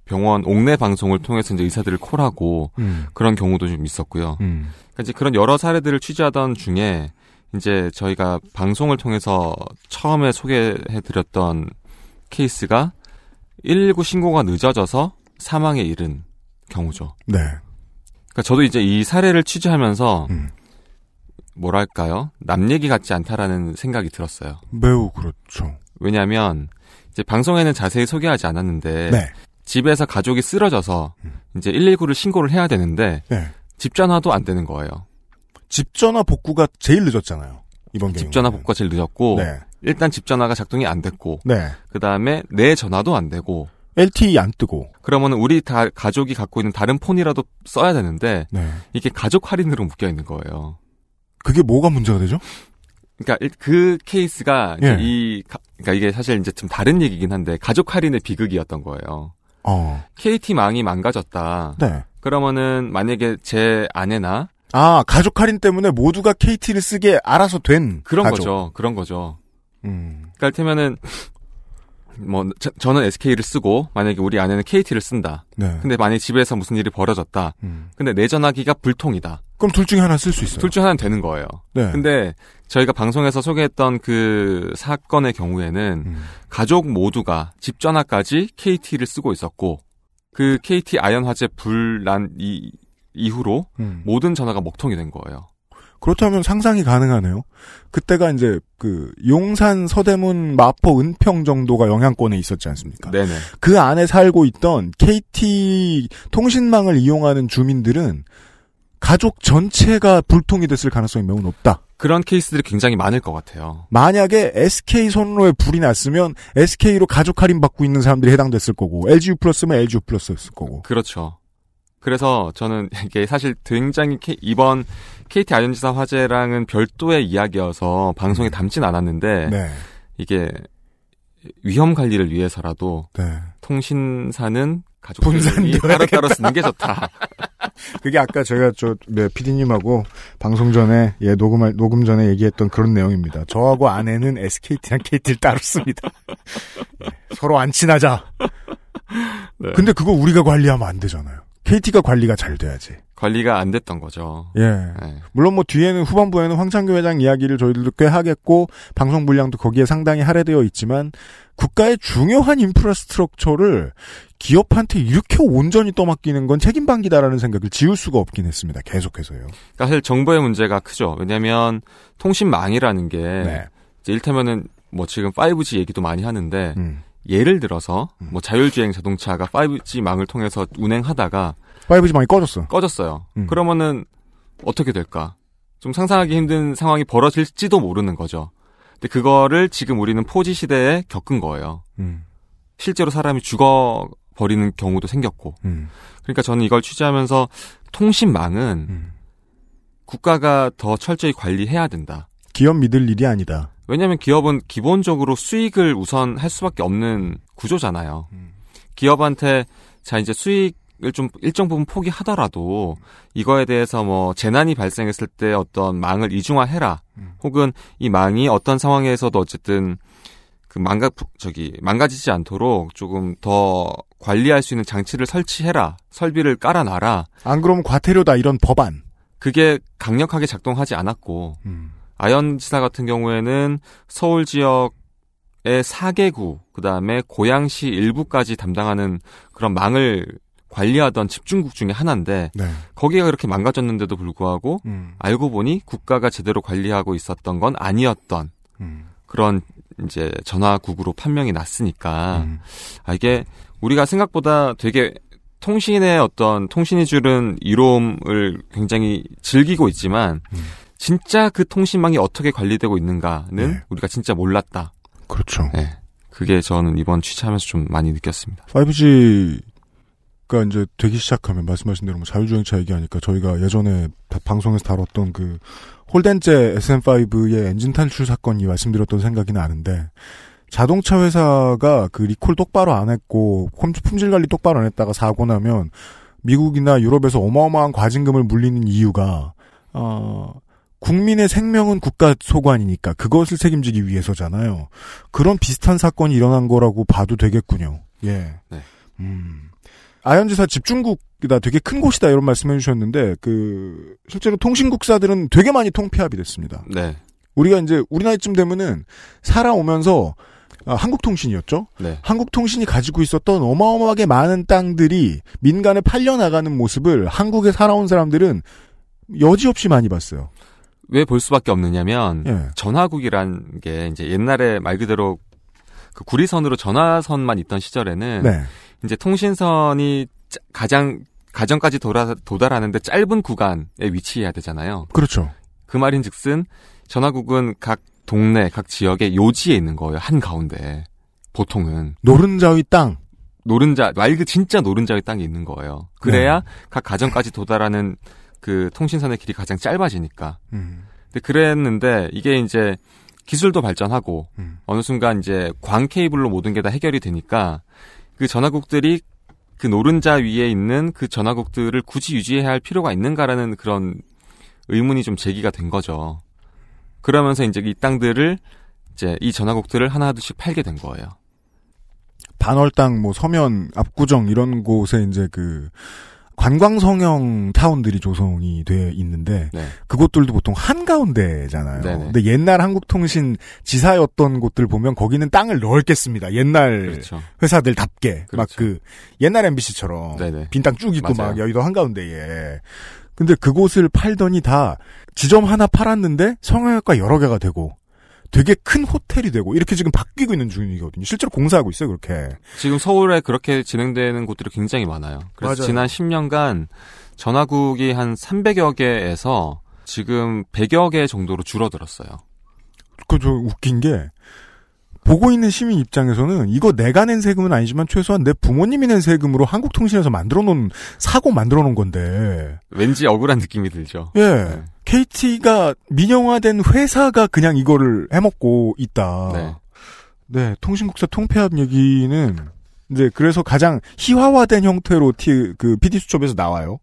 병원 옥내 방송을 통해서 이제 의사들을 콜하고 그런 경우도 좀 있었고요. 그러니까 이제 그런 여러 사례들을 취재하던 중에 이제 저희가 방송을 통해서 처음에 소개해드렸던 케이스가 119 신고가 늦어져서 사망에 이른 경우죠. 네. 그러니까 저도 이제 이 사례를 취재하면서 뭐랄까요? 남 얘기 같지 않다라는 생각이 들었어요. 매우 그렇죠. 왜냐하면 이제 방송에는 자세히 소개하지 않았는데 네. 집에서 가족이 쓰러져서 이제 119를 신고를 해야 되는데 네. 집전화도 안 되는 거예요. 집전화 복구가 제일 늦었잖아요. 이번 경우는. 집전화 복구가 제일 늦었고. 네. 일단 집전화가 작동이 안 됐고 네. 그다음에 내 전화도 안 되고 LTE 안 뜨고 그러면 우리 다 가족이 갖고 있는 다른 폰이라도 써야 되는데 네. 이게 가족 할인으로 묶여 있는 거예요. 그게 뭐가 문제가 되죠? 그러니까 그 케이스가 예. 그러니까 이게 사실 이제 좀 다른 얘기긴 한데 가족 할인의 비극이었던 거예요. KT망이 망가졌다. 네. 그러면은 만약에 제 아내나 가족 할인 때문에 모두가 KT를 쓰게 알아서 된 그런 가족. 거죠. 그런 거죠. 그러니까 이를테면은 뭐 저는 SK를 쓰고 만약에 우리 아내는 KT를 쓴다. 네. 근데 만약에 집에서 무슨 일이 벌어졌다. 근데 내 전화기가 불통이다. 그럼 둘 중에 하나 쓸 수 있어요. 둘 중에 하나는 되는 거예요. 네. 근데 저희가 방송에서 소개했던 그 사건의 경우에는 가족 모두가 집 전화까지 KT를 쓰고 있었고 그 KT 아연 화재 불난 이후로 모든 전화가 먹통이 된 거예요. 그렇다면 상상이 가능하네요. 그때가 이제 그 용산, 서대문, 마포, 은평 정도가 영향권에 있었지 않습니까? 네네. 그 안에 살고 있던 KT 통신망을 이용하는 주민들은 가족 전체가 불통이 됐을 가능성이 매우 높다. 그런 케이스들이 굉장히 많을 것 같아요. 만약에 SK 선로에 불이 났으면 SK로 가족 할인 받고 있는 사람들이 해당됐을 거고 LGU 플러스면 LGU 플러스였을 거고. 그렇죠. 그래서 저는 이게 사실 굉장히 이번 KT 아연지사 화재랑은 별도의 이야기여서 방송에 담진 않았는데 네. 이게 위험 관리를 위해서라도 네. 통신사는 가족분들이 따로따로 쓰는 게 좋다. 그게 아까 제가 PD님하고 방송 전에 녹음 전에 얘기했던 그런 내용입니다. 저하고 아내는 SKT랑 KT를 따로 씁니다. 서로 안 친하자. 네. 근데 그거 우리가 관리하면 안 되잖아요. KT가 관리가 잘 돼야지. 관리가 안 됐던 거죠. 예. 네. 물론 뭐 뒤에는 후반부에는 황창규 회장 이야기를 저희들도 꽤 하겠고 방송 분량도 거기에 상당히 할애되어 있지만 국가의 중요한 인프라스트럭처를 기업한테 이렇게 온전히 떠맡기는 건 책임방기다라는 생각을 지울 수가 없긴 했습니다. 계속해서요. 사실 정부의 문제가 크죠. 왜냐하면 통신망이라는 게 네. 일테면은 뭐 지금 5G 얘기도 많이 하는데 예를 들어서 뭐 자율주행 자동차가 5G 망을 통해서 운행하다가 5G 망이 꺼졌어요. 그러면은 어떻게 될까? 좀 상상하기 힘든 상황이 벌어질지도 모르는 거죠. 근데 그거를 지금 우리는 4G 시대에 겪은 거예요. 실제로 사람이 죽어버리는 경우도 생겼고. 그러니까 저는 이걸 취재하면서 통신망은 국가가 더 철저히 관리해야 된다. 기업 믿을 일이 아니다. 왜냐하면 기업은 기본적으로 수익을 우선 할 수밖에 없는 구조잖아요. 기업한테 자 이제 수익을 좀 일정 부분 포기하더라도 이거에 대해서 뭐 재난이 발생했을 때 어떤 망을 이중화해라. 혹은 이 망이 어떤 상황에서도 어쨌든 그 망가지지 않도록 조금 더 관리할 수 있는 장치를 설치해라. 설비를 깔아놔라. 안 그러면 과태료다 이런 법안. 그게 강력하게 작동하지 않았고. 아연지사 같은 경우에는 서울 지역의 4개구, 그 다음에 고양시 일부까지 담당하는 그런 망을 관리하던 집중국 중에 하나인데 네. 거기가 그렇게 망가졌는데도 불구하고 알고 보니 국가가 제대로 관리하고 있었던 건 아니었던 그런 이제 전화국으로 판명이 났으니까 이게 우리가 생각보다 되게 통신의 어떤 통신이 주는 이로움을 굉장히 즐기고 있지만 진짜 그 통신망이 어떻게 관리되고 있는가는 네. 우리가 진짜 몰랐다. 그렇죠. 네. 그게 저는 이번 취재하면서 좀 많이 느꼈습니다. 5G가 이제 되기 시작하면 말씀하신 대로 뭐 자율주행차 얘기하니까 저희가 예전에 방송에서 다뤘던 그 홀덴제 SM5의 엔진 탈출 사건이 말씀드렸던 생각이 나는데 자동차 회사가 그 리콜 똑바로 안 했고 품질 관리 똑바로 안 했다가 사고 나면 미국이나 유럽에서 어마어마한 과징금을 물리는 이유가 국민의 생명은 국가 소관이니까 그것을 책임지기 위해서잖아요. 그런 비슷한 사건이 일어난 거라고 봐도 되겠군요. 예. 네. 아연지사 집중국이다, 되게 큰 곳이다 이런 말씀해 주셨는데 실제로 통신국사들은 되게 많이 통폐합이 됐습니다. 네. 우리가 이제 우리 나이쯤 되면은 살아오면서 한국통신이었죠. 네. 한국통신이 가지고 있었던 어마어마하게 많은 땅들이 민간에 팔려나가는 모습을 한국에 살아온 사람들은 여지없이 많이 봤어요. 왜 볼 수밖에 없느냐면 예. 전화국이란 게 이제 옛날에 말 그대로 그 구리선으로 전화선만 있던 시절에는 네. 이제 통신선이 가정까지 도달하는데 짧은 구간에 위치해야 되잖아요. 그렇죠. 그 말인즉슨 전화국은 각 동네, 각 지역의 요지에 있는 거예요. 한 가운데 보통은 노른자의 땅. 진짜 노른자의 땅이 있는 거예요. 그래야 각 가정까지 도달하는 그 통신선의 길이 가장 짧아지니까. 근데 그랬는데 이게 이제 기술도 발전하고 어느 순간 이제 광 케이블로 모든 게 다 해결이 되니까 그 전화국들이 그 노른자 위에 있는 그 전화국들을 굳이 유지해야 할 필요가 있는가라는 그런 의문이 좀 제기가 된 거죠. 그러면서 이제 이 땅들을 이제 이 전화국들을 하나둘씩 팔게 된 거예요. 반월당, 뭐 서면, 압구정 이런 곳에 이제 그 관광 성형 타운들이 조성이 돼 있는데 네. 그곳들도 보통 한가운데잖아요. 네네. 근데 옛날 한국통신 지사였던 곳들 보면 거기는 땅을 넓게 씁니다. 옛날 그렇죠. 회사들답게 그렇죠. 막 그 옛날 MBC처럼 빈 땅 쭉 있고 맞아요. 막 여의도 한가운데에. 근데 그곳을 팔더니 다 지점 하나 팔았는데 성형외과 여러 개가 되고 되게 큰 호텔이 되고 이렇게 지금 바뀌고 있는 중이거든요. 실제로 공사하고 있어요. 그렇게. 지금 서울에 그렇게 진행되는 곳들이 굉장히 많아요. 그래서 맞아요. 지난 10년간 전화국이 한 300여 개에서 지금 100여 개 정도로 줄어들었어요. 저 웃긴 게 보고 있는 시민 입장에서는 이거 내가 낸 세금은 아니지만 최소한 내 부모님이 낸 세금으로 한국통신에서 만들어 놓은 건데. 왠지 억울한 느낌이 들죠. 예. 네. KT가 민영화된 회사가 그냥 이거를 해먹고 있다. 네. 네. 통신국사 통폐합 얘기는 이제 그래서 가장 희화화된 형태로 그 PD수첩에서 나와요.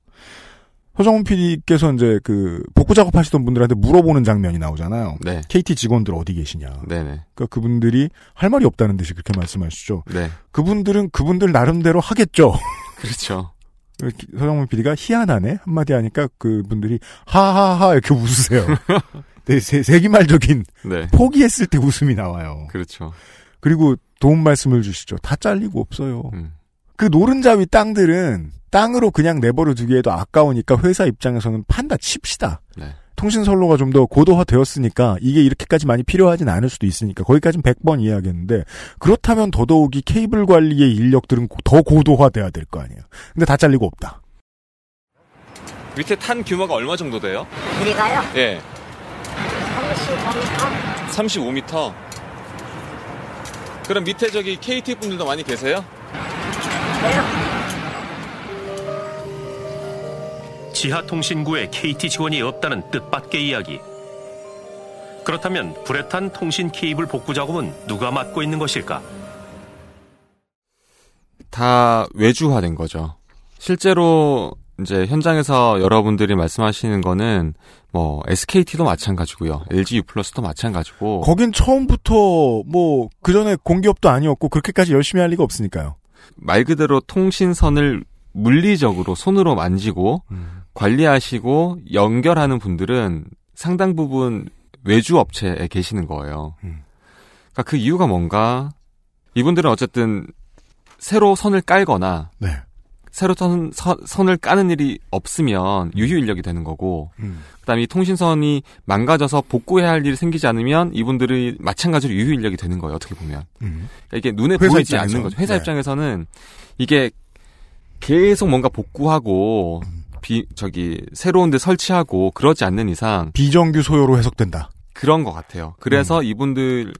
서정훈 PD께서 이제 그 복구 작업하시던 분들한테 물어보는 장면이 나오잖아요. 네. KT 직원들 어디 계시냐. 네네. 그러니까 그분들이 할 말이 없다는 듯이 그렇게 말씀하시죠. 네. 그분들 나름대로 하겠죠. 그렇죠. 서정훈 PD가 희한하네 한마디 하니까 그분들이 하하하 이렇게 웃으세요. 네, 세기말적인 네. 포기했을 때 웃음이 나와요. 그렇죠. 그리고 도움 말씀을 주시죠. 다 잘리고 없어요. 그 노른자위 땅들은 땅으로 그냥 내버려 두기에도 아까우니까 회사 입장에서는 판다 칩시다. 네. 통신 선로가 좀 더 고도화되었으니까 이게 이렇게까지 많이 필요하진 않을 수도 있으니까 거기까지는 100번 이해하겠는데 그렇다면 더더욱이 케이블 관리의 인력들은 더 고도화돼야 될 거 아니에요. 근데 다 잘리고 없다. 밑에 탄 규모가 얼마 정도 돼요? 우리가요? 예. 35m. 35m. 그럼 밑에 저기 KT 분들도 많이 계세요? 지하통신구에 KT 지원이 없다는 뜻밖의 이야기. 그렇다면 불에 탄 통신 케이블 복구 작업은 누가 맡고 있는 것일까? 다 외주화된 거죠. 실제로 이제 현장에서 여러분들이 말씀하시는 거는 뭐 SKT도 마찬가지고요. LG U+도 마찬가지고. 거긴 처음부터 뭐 그전에 공기업도 아니었고 그렇게까지 열심히 할 리가 없으니까요. 말 그대로 통신선을 물리적으로 손으로 만지고 관리하시고 연결하는 분들은 상당 부분 외주 업체에 계시는 거예요. 그러니까 그 이유가 뭔가 이분들은 어쨌든 새로 선을 깔거나 네. 새로 선을 까는 일이 없으면 유휴인력이 되는 거고 그다음에 이 통신선이 망가져서 복구해야 할 일이 생기지 않으면 이분들이 마찬가지로 유휴인력이 되는 거예요. 어떻게 보면. 그러니까 이게 눈에 보이지 않는 거죠. 회사 네. 입장에서는 이게 계속 뭔가 복구하고 새로운 데 설치하고 그러지 않는 이상 비정규 소요로 해석된다. 그런 것 같아요. 그래서 이분들을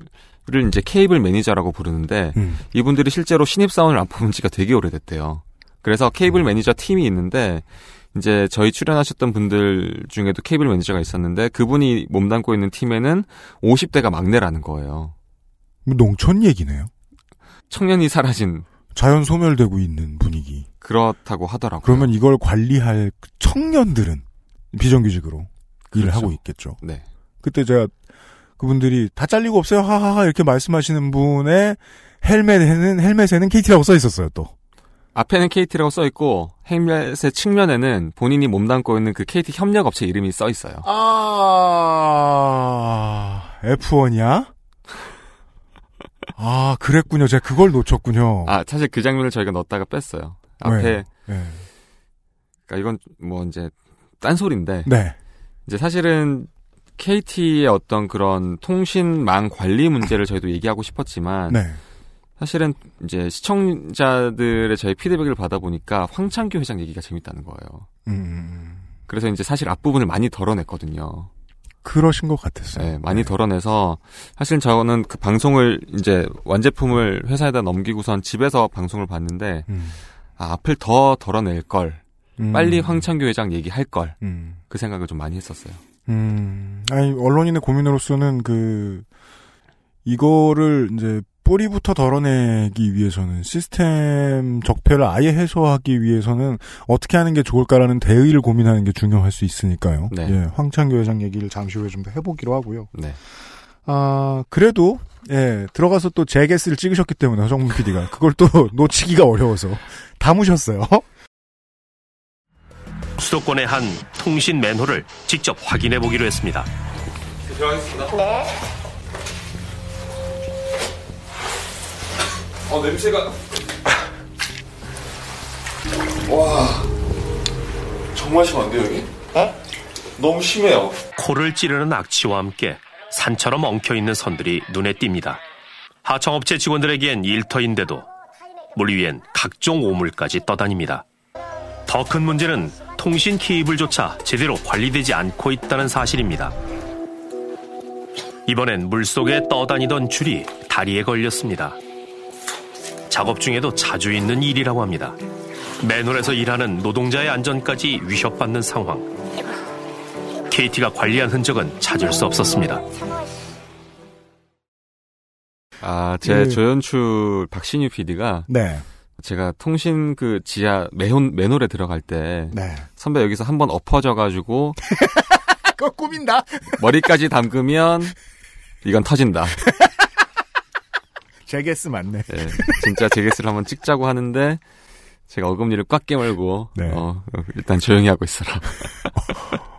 이제 케이블 매니저라고 부르는데 이분들이 실제로 신입사원을 안 뽑은 지가 되게 오래됐대요. 그래서 케이블 매니저 팀이 있는데 이제 저희 출연하셨던 분들 중에도 케이블 매니저가 있었는데 그분이 몸담고 있는 팀에는 50대가 막내라는 거예요. 뭐 농촌 얘기네요. 청년이 사라진. 자연 소멸되고 있는 분위기. 그렇다고 하더라고요. 그러면 이걸 관리할 청년들은 비정규직으로 그렇죠. 일을 하고 있겠죠. 네. 그때 제가 그분들이 다 잘리고 없어요. 하하하 이렇게 말씀하시는 분의 헬멧에는 KT라고 써 있었어요. 또. 앞에는 KT라고 써 있고 헬멧의 측면에는 본인이 몸담고 있는 그 KT 협력업체 이름이 써 있어요. 아... F1이야? 아, 그랬군요. 제가 그걸 놓쳤군요. 아, 사실 그 장면을 저희가 넣었다가 뺐어요. 앞에. 네. 그러니까 이건 뭐 이제 딴소리인데. 네. 이제 사실은 KT의 어떤 그런 통신망 관리 문제를 저희도 얘기하고 싶었지만 네. 사실은 이제 시청자들의 저희 피드백을 받아보니까 황창규 회장 얘기가 재밌다는 거예요. 그래서 이제 사실 앞부분을 많이 덜어냈거든요. 그러신 것 같았어요. 네, 많이 덜어내서 사실 저는 그 방송을 이제 완제품을 회사에다 넘기고선 집에서 방송을 봤는데 아, 앞을 더 덜어낼 걸 빨리 황창규 회장 얘기할 걸 그 생각을 좀 많이 했었어요. 아니 언론인의 고민으로서는 그 이거를 이제 뿌리부터 덜어내기 위해서는 시스템 적폐를 아예 해소하기 위해서는 어떻게 하는 게 좋을까라는 대의를 고민하는 게 중요할 수 있으니까요. 네. 예, 황창규 회장 얘기를 잠시 후에 좀 더 해보기로 하고요. 네. 아, 그래도 예, 들어가서 또 재개스를 찍으셨기 때문에 허정문 PD가 그걸 또 놓치기가 어려워서 담으셨어요. 수도권의 한 통신 맨홀을 직접 확인해 보기로 했습니다. 들어가겠습니다. 네. 냄새가 와 정말 심한데요 여기? 어? 너무 심해요. 코를 찌르는 악취와 함께 산처럼 엉켜있는 선들이 눈에 띕니다. 하청업체 직원들에겐 일터인데도 물 위엔 각종 오물까지 떠다닙니다. 더 큰 문제는 통신 케이블조차 제대로 관리되지 않고 있다는 사실입니다. 이번엔 물속에 떠다니던 줄이 다리에 걸렸습니다. 작업 중에도 자주 있는 일이라고 합니다. 맨홀에서 일하는 노동자의 안전까지 위협받는 상황. KT가 관리한 흔적은 찾을 수 없었습니다. 아, 제 조연출 박신유 PD가 네. 제가 통신 그 지하 맨홀에 들어갈 때 네. 선배 여기서 한번 엎어져가지고 그거 꾸민다. 머리까지 담그면 이건 터진다. 재개스 맞네. 네, 진짜 재개스를 한번 찍자고 하는데 제가 어금니를 꽉 깨물고 네. 일단 조용히 하고 있어라.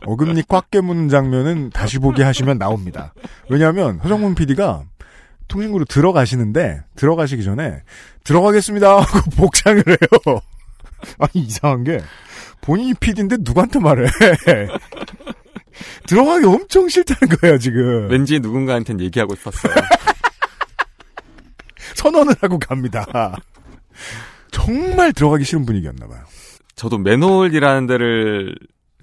어금니 꽉 깨무는 장면은 다시 보기 하시면 나옵니다. 왜냐하면 허정문 PD가 통신구로 들어가시는데 들어가시기 전에 들어가겠습니다 하고 복장을 해요. 아니 이상한 게 본인이 PD인데 누구한테 말해. 들어가기 엄청 싫다는 거예요 지금. 왠지 누군가한테는 얘기하고 있었어요. 선언을 하고 갑니다. 정말 들어가기 싫은 분위기였나 봐요. 저도 맨홀이라는 데를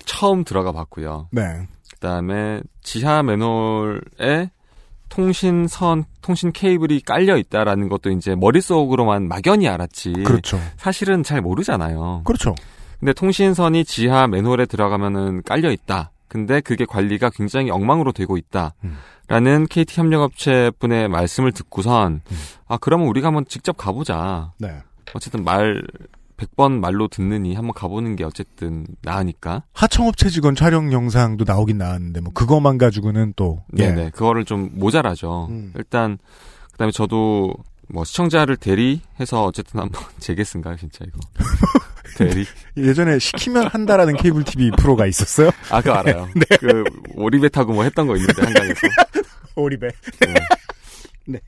처음 들어가 봤고요. 네. 그다음에 지하 맨홀에 통신선, 통신 케이블이 깔려 있다라는 것도 이제 머릿속으로만 막연히 알았지. 그렇죠. 사실은 잘 모르잖아요. 그렇죠. 근데 통신선이 지하 맨홀에 들어가면은 깔려 있다. 근데 그게 관리가 굉장히 엉망으로 되고 있다. 라는 KT 협력업체 분의 말씀을 듣고선 아 그러면 우리가 한번 직접 가보자. 네. 어쨌든 100번 말로 듣느니 한번 가보는 게 어쨌든 나으니까. 하청업체 직원 촬영 영상도 나오긴 나왔는데 뭐 그것만 가지고는 또. 네네. 예. 그거를 좀 모자라죠. 일단 그다음에 저도 뭐 시청자를 대리해서 어쨌든 한번 재개스인가요 진짜 이거. 대리. 예전에 시키면 한다라는 케이블 TV 프로가 있었어요? 아, 그거 알아요. 네. 그 오리배 타고 뭐 했던 거 있는데 한강에서. 오리배. 네. 네.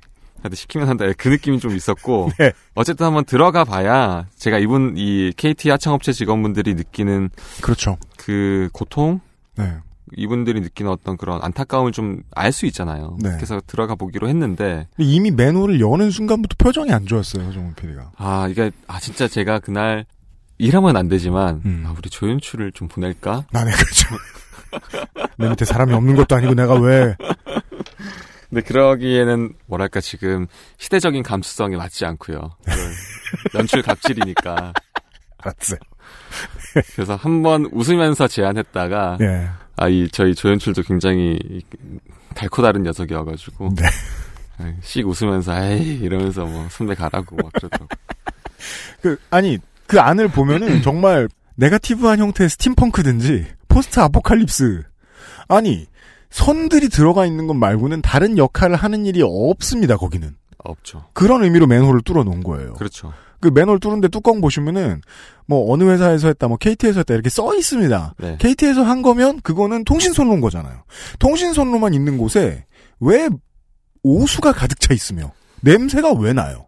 하여튼 시키면 한다. 그 느낌이 좀 있었고. 네. 어쨌든 한번 들어가 봐야 제가 이 KT 하청업체 직원분들이 느끼는 그렇죠. 그 고통? 네. 이분들이 느끼는 어떤 그런 안타까움을 좀 알 수 있잖아요. 네. 그래서 들어가 보기로 했는데 이미 맨홀을 여는 순간부터 표정이 안 좋았어요, 정훈 PD가. 아, 이게 진짜 제가 그날 일하면 안 되지만 우리 조연출을 좀 보낼까? 나네 그렇죠. 내 밑에 사람이 없는 것도 아니고 내가 왜? 근데 그러기에는 뭐랄까 지금 시대적인 감수성이 맞지 않고요. 연출 갑질이니까. 알았어요. 그래서 한번 웃으면서 제안했다가 네. 아, 저희 조연출도 굉장히 달코다른 녀석이어가지고 네. 씩 웃으면서 에이 이러면서 뭐 선배 가라고 막 그러더라고. 그 안을 보면은 정말 네거티브한 형태의 스팀펑크든지 포스트 아포칼립스 아니 선들이 들어가 있는 것 말고는 다른 역할을 하는 일이 없습니다. 거기는 없죠. 그런 의미로 맨홀을 뚫어 놓은 거예요. 그렇죠. 그 맨홀 뚫는데 뚜껑 보시면은 뭐 어느 회사에서 했다, 뭐 KT에서 했다 이렇게 써 있습니다. 네. KT에서 한 거면 그거는 통신선로인 거잖아요. 통신선로만 있는 곳에 왜 오수가 가득 차 있으며 냄새가 왜 나요?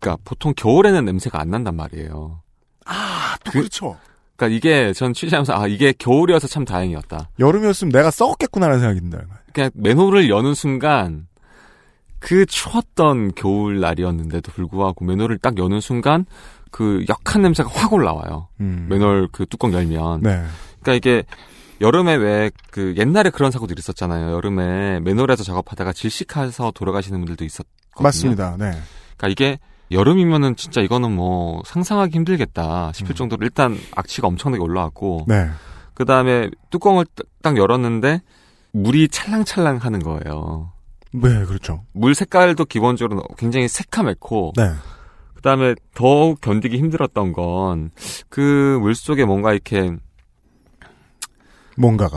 그러니까 보통 겨울에는 냄새가 안 난단 말이에요. 아, 또 그렇죠. 그러니까 이게 전 취재하면서 아 이게 겨울이어서 참 다행이었다. 여름이었으면 내가 썩겠구나라는 생각이 든다. 그냥 맨홀을 여는 순간 그 추웠던 겨울 날이었는데도 불구하고 맨홀을 딱 여는 순간 그 역한 냄새가 확 올라와요. 맨홀 그 뚜껑 열면. 네. 그러니까 이게 여름에 왜 그 옛날에 그런 사고들이 있었잖아요. 여름에 맨홀에서 작업하다가 질식해서 돌아가시는 분들도 있었거든요. 맞습니다. 네. 그러니까 이게 여름이면은 진짜 이거는 뭐 상상하기 힘들겠다 싶을 정도로 일단 악취가 엄청나게 올라왔고 네. 그 다음에 뚜껑을 딱 열었는데 물이 찰랑찰랑 하는 거예요. 네, 그렇죠. 물 색깔도 기본적으로 굉장히 새카맣고 네. 그 다음에 더욱 견디기 힘들었던 건 그 물 속에 뭔가 이렇게 뭔가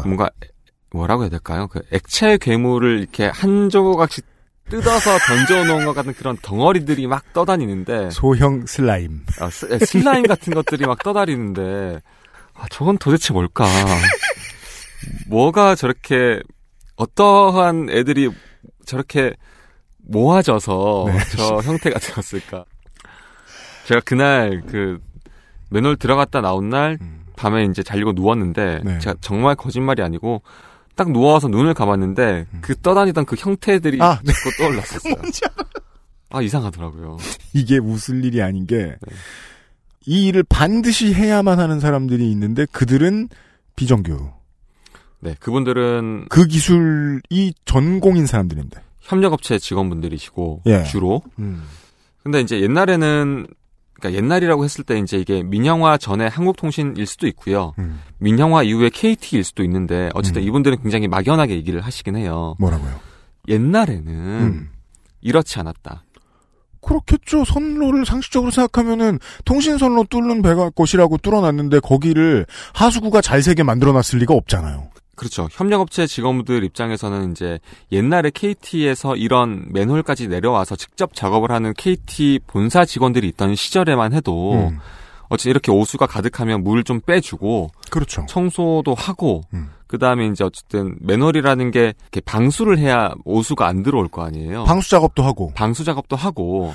뭐라고 해야 될까요? 그 액체 괴물을 이렇게 한 조각씩 뜯어서 던져놓은 것 같은 그런 덩어리들이 막 떠다니는데. 소형 슬라임. 아, 슬라임 같은 것들이 막 떠다니는데, 아, 저건 도대체 뭘까? 뭐가 저렇게, 어떠한 애들이 저렇게 모아져서 네. 저 형태가 되었을까? 제가 그날 그 맨홀 들어갔다 나온 날 밤에 이제 자려고 누웠는데 네. 제가 정말 거짓말이 아니고 딱 누워서 눈을 감았는데 그 떠다니던 그 형태들이 아, 자꾸 네. 떠올랐었어요. 아 이상하더라고요. 이게 웃을 일이 아닌 게 이 일을 반드시 해야만 하는 사람들이 있는데 그들은 비정규. 네, 그분들은 그 기술이 전공인 사람들인데 협력업체 직원분들이시고 예. 주로. 근데 이제 옛날에는 그러니까 옛날이라고 했을 때 이제 이게 민영화 전에 한국통신일 수도 있고요. 민영화 이후에 KT일 수도 있는데 어쨌든 이분들은 굉장히 막연하게 얘기를 하시긴 해요. 뭐라고요? 옛날에는 이렇지 않았다. 그렇겠죠. 선로를 상식적으로 생각하면은 통신선로 뚫는 배가 곳이라고 뚫어놨는데 거기를 하수구가 잘 새게 만들어놨을 리가 없잖아요. 그렇죠. 협력업체 직원들 입장에서는 이제 옛날에 KT에서 이런 맨홀까지 내려와서 직접 작업을 하는 KT 본사 직원들이 있던 시절에만 해도 어쨌든 이렇게 오수가 가득하면 물을 좀 빼주고 그렇죠. 청소도 하고 그다음에 이제 어쨌든 맨홀이라는 게 이렇게 방수를 해야 오수가 안 들어올 거 아니에요. 방수 작업도 하고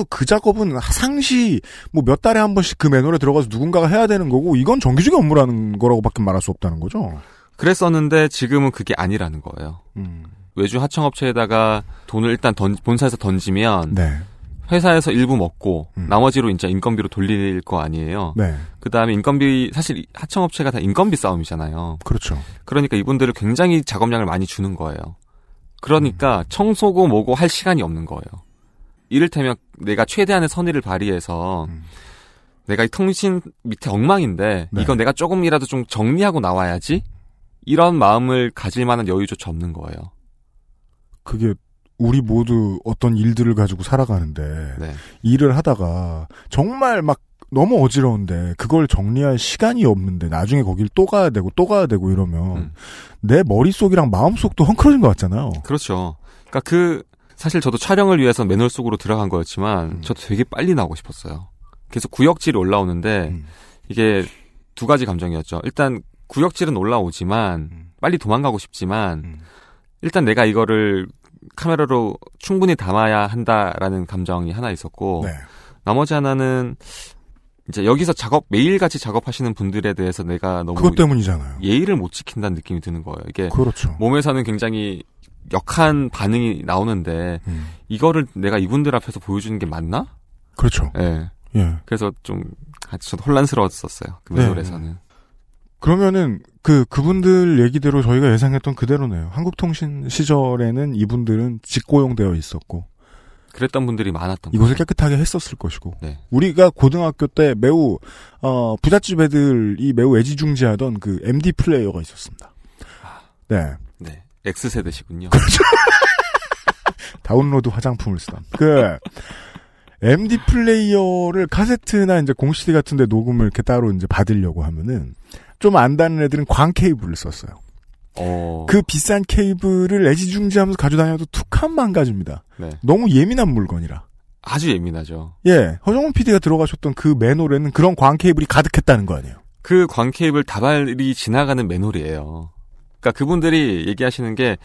따라서 그 작업은 상시 뭐 몇 달에 한 번씩 그 맨홀에 들어가서 누군가가 해야 되는 거고 이건 정규직의 업무라는 거라고밖에 말할 수 없다는 거죠. 그랬었는데 지금은 그게 아니라는 거예요. 외주 하청업체에다가 돈을 일단 본사에서 던지면 네. 회사에서 일부 먹고 나머지로 이제 인건비로 돌릴 거 아니에요. 네. 그다음에 인건비 사실 하청업체가 다 인건비 싸움이잖아요. 그렇죠. 그러니까 이분들을 굉장히 작업량을 많이 주는 거예요. 그러니까 청소고 뭐고 할 시간이 없는 거예요. 이를테면 내가 최대한의 선의를 발휘해서 내가 이 통신 밑에 엉망인데 네. 이건 내가 조금이라도 좀 정리하고 나와야지. 이런 마음을 가질 만한 여유조차 없는 거예요. 그게 우리 모두 어떤 일들을 가지고 살아가는데 네. 일을 하다가 정말 막 너무 어지러운데 그걸 정리할 시간이 없는데 나중에 거길 또 가야 되고 이러면 내 머릿속이랑 마음속도 헝클어진 것 같잖아요. 그렇죠. 그러니까 사실 저도 촬영을 위해서 맨홀 속으로 들어간 거였지만 저도 되게 빨리 나오고 싶었어요. 그래서 구역질이 올라오는데 이게 두 가지 감정이었죠. 일단 구역질은 올라오지만 빨리 도망가고 싶지만 일단 내가 이거를 카메라로 충분히 담아야 한다라는 감정이 하나 있었고 네. 나머지 하나는 이제 여기서 매일같이 작업하시는 분들에 대해서 내가 너무 그것 때문이잖아요. 예의를 못 지킨다는 느낌이 드는 거예요. 이게 그렇죠. 몸에서는 굉장히 역한 반응이 나오는데 이거를 내가 이분들 앞에서 보여주는 게 맞나? 그렇죠. 네. 예. 그래서 좀 저도 혼란스러웠었어요. 그 매물에서는. 네. 그러면은 그분들 얘기대로 저희가 예상했던 그대로네요. 한국통신 시절에는 이분들은 직고용되어 있었고 그랬던 분들이 많았던 이것을 거예요. 깨끗하게 했었을 것이고 네. 우리가 고등학교 때 매우 부잣집 애들이 매우 애지중지하던 그 MD 플레이어가 있었습니다. 네, 네, X세대시군요. 다운로드 화장품을 쓰던 그. MD 플레이어를 카세트나 이제 공시디 같은데 녹음을 이렇게 따로 이제 받으려고 하면은 좀 안다는 애들은 광 케이블을 썼어요. 그 비싼 케이블을 애지중지하면서 가져다녀도 툭한 망가집니다. 네. 너무 예민한 물건이라. 아주 예민하죠. 예, 허정훈 PD가 들어가셨던 그 맨홀에는 그런 광 케이블이 가득했다는 거 아니에요? 그 광 케이블 다발이 지나가는 맨홀이에요. 그러니까 그분들이 얘기하시는 게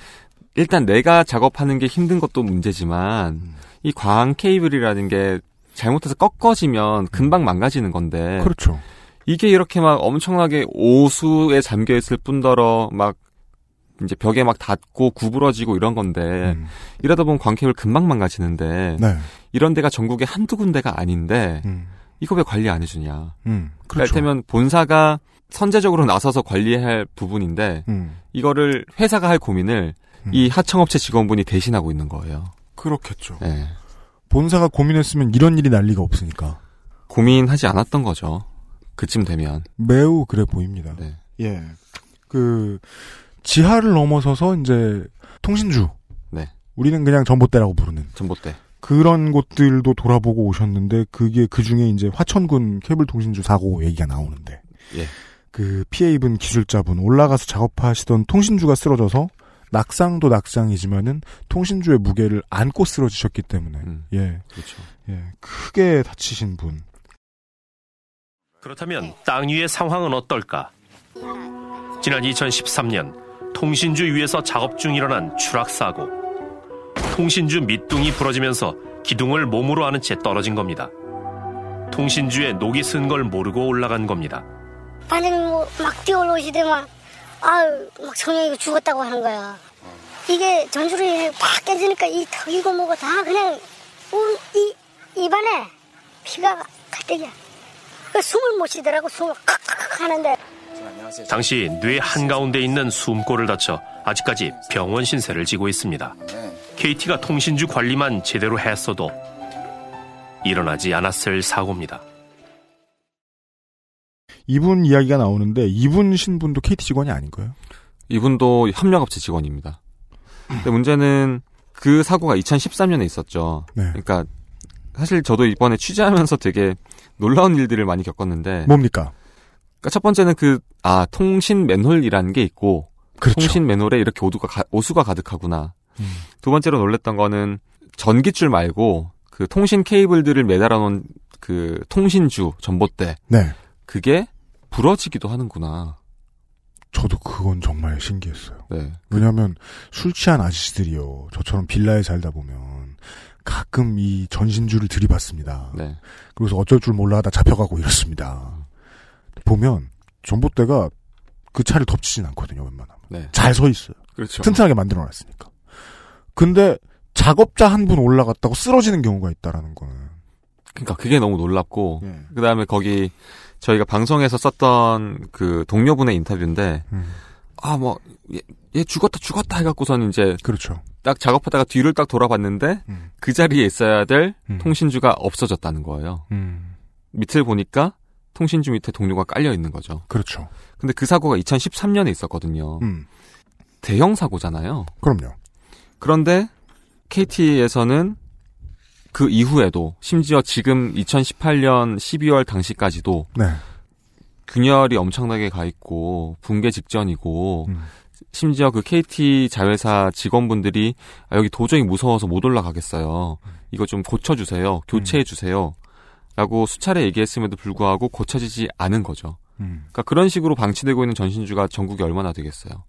일단 내가 작업하는 게 힘든 것도 문제지만 이 광 케이블이라는 게 잘못해서 꺾어지면 금방 망가지는 건데 그렇죠. 이게 이렇게 막 엄청나게 오수에 잠겨 있을 뿐더러 막 이제 벽에 막 닿고 구부러지고 이런 건데 이러다 보면 광 케이블 금방 망가지는데 네. 이런 데가 전국에 한두 군데가 아닌데 이거 왜 관리 안 해주냐. 그렇죠. 그렇다면 본사가 선제적으로 나서서 관리할 부분인데 이거를 회사가 할 고민을 이 하청업체 직원분이 대신하고 있는 거예요. 그렇겠죠. 네. 본사가 고민했으면 이런 일이 날 리가 없으니까. 고민하지 않았던 거죠. 그쯤 되면. 매우 그래 보입니다. 네. 예. 지하를 넘어서서 이제 통신주. 네. 우리는 그냥 전봇대라고 부르는. 전봇대. 그런 곳들도 돌아보고 오셨는데 그게 그중에 이제 화천군 케이블 통신주 사고 얘기가 나오는데. 예. 피해 입은 기술자분 올라가서 작업하시던 통신주가 쓰러져서 낙상도 낙상이지만은 통신주의 무게를 안고 쓰러지셨기 때문에 예, 그렇죠. 예, 크게 다치신 분. 그렇다면 땅 위의 상황은 어떨까? 지난 2013년 통신주 위에서 작업 중 일어난 추락사고. 통신주 밑둥이 부러지면서 기둥을 몸으로 안은 채 떨어진 겁니다. 통신주에 녹이 쓴 걸 모르고 올라간 겁니다. 반응 막 뛰어 올라오시더만 아유 막 성형이고 죽었다고 하는 거야. 이게 전술이 팍 깨지니까 이 턱이고 뭐고 다 그냥 입안에 피가 가득이야. 그러니까 숨을 못 쉬더라고. 숨을 칵칵 하는데 당시 뇌 한가운데 있는 숨골을 다쳐 아직까지 병원 신세를 지고 있습니다. KT가 통신주 관리만 제대로 했어도 일어나지 않았을 사고입니다. 이분 이야기가 나오는데 이분 신분도 KT 직원이 아닌 거예요? 이분도 협력업체 직원입니다. 근데 문제는 그 사고가 2013년에 있었죠. 네. 그러니까 사실 저도 이번에 취재하면서 되게 놀라운 일들을 많이 겪었는데 뭡니까? 그러니까 첫 번째는 통신 맨홀이라는 게 있고 그렇죠. 통신 맨홀에 이렇게 오수가 가득하구나. 두 번째로 놀랬던 거는 전기줄 말고 그 통신 케이블들을 매달아 놓은 그 통신주 전봇대. 네. 그게 부러지기도 하는구나. 저도 그건 정말 신기했어요. 네. 왜냐하면 술 취한 아저씨들이요. 저처럼 빌라에 살다 보면 가끔 이 전신주를 들이받습니다. 네. 그래서 어쩔 줄 몰라 하다 잡혀가고 이렇습니다. 보면 전봇대가 그 차를 덮치진 않거든요. 웬만하면. 네. 잘 서 있어요. 그렇죠. 튼튼하게 만들어놨으니까. 근데 작업자 한 분 올라갔다고 쓰러지는 경우가 있다라는 거는. 그러니까 그게 너무 놀랍고 예. 그다음에 거기 저희가 방송에서 썼던 그 동료분의 인터뷰인데 얘 죽었다 해갖고선 이제 그렇죠. 딱 작업하다가 뒤를 딱 돌아봤는데 그 자리에 있어야 될 통신주가 없어졌다는 거예요. 밑을 보니까 통신주 밑에 동료가 깔려 있는 거죠. 그렇죠. 근데 그 사고가 2013년에 있었거든요. 대형 사고잖아요. 그럼요. 그런데 KT에서는 그 이후에도 심지어 지금 2018년 12월 당시까지도 네. 균열이 엄청나게 가 있고 붕괴 직전이고 심지어 그 KT 자회사 직원분들이 여기 도저히 무서워서 못 올라가겠어요. 이거 좀 고쳐주세요. 교체해주세요. 라고 수차례 얘기했음에도 불구하고 고쳐지지 않은 거죠. 그러니까 그런 식으로 방치되고 있는 전신주가 전국에 얼마나 되겠어요.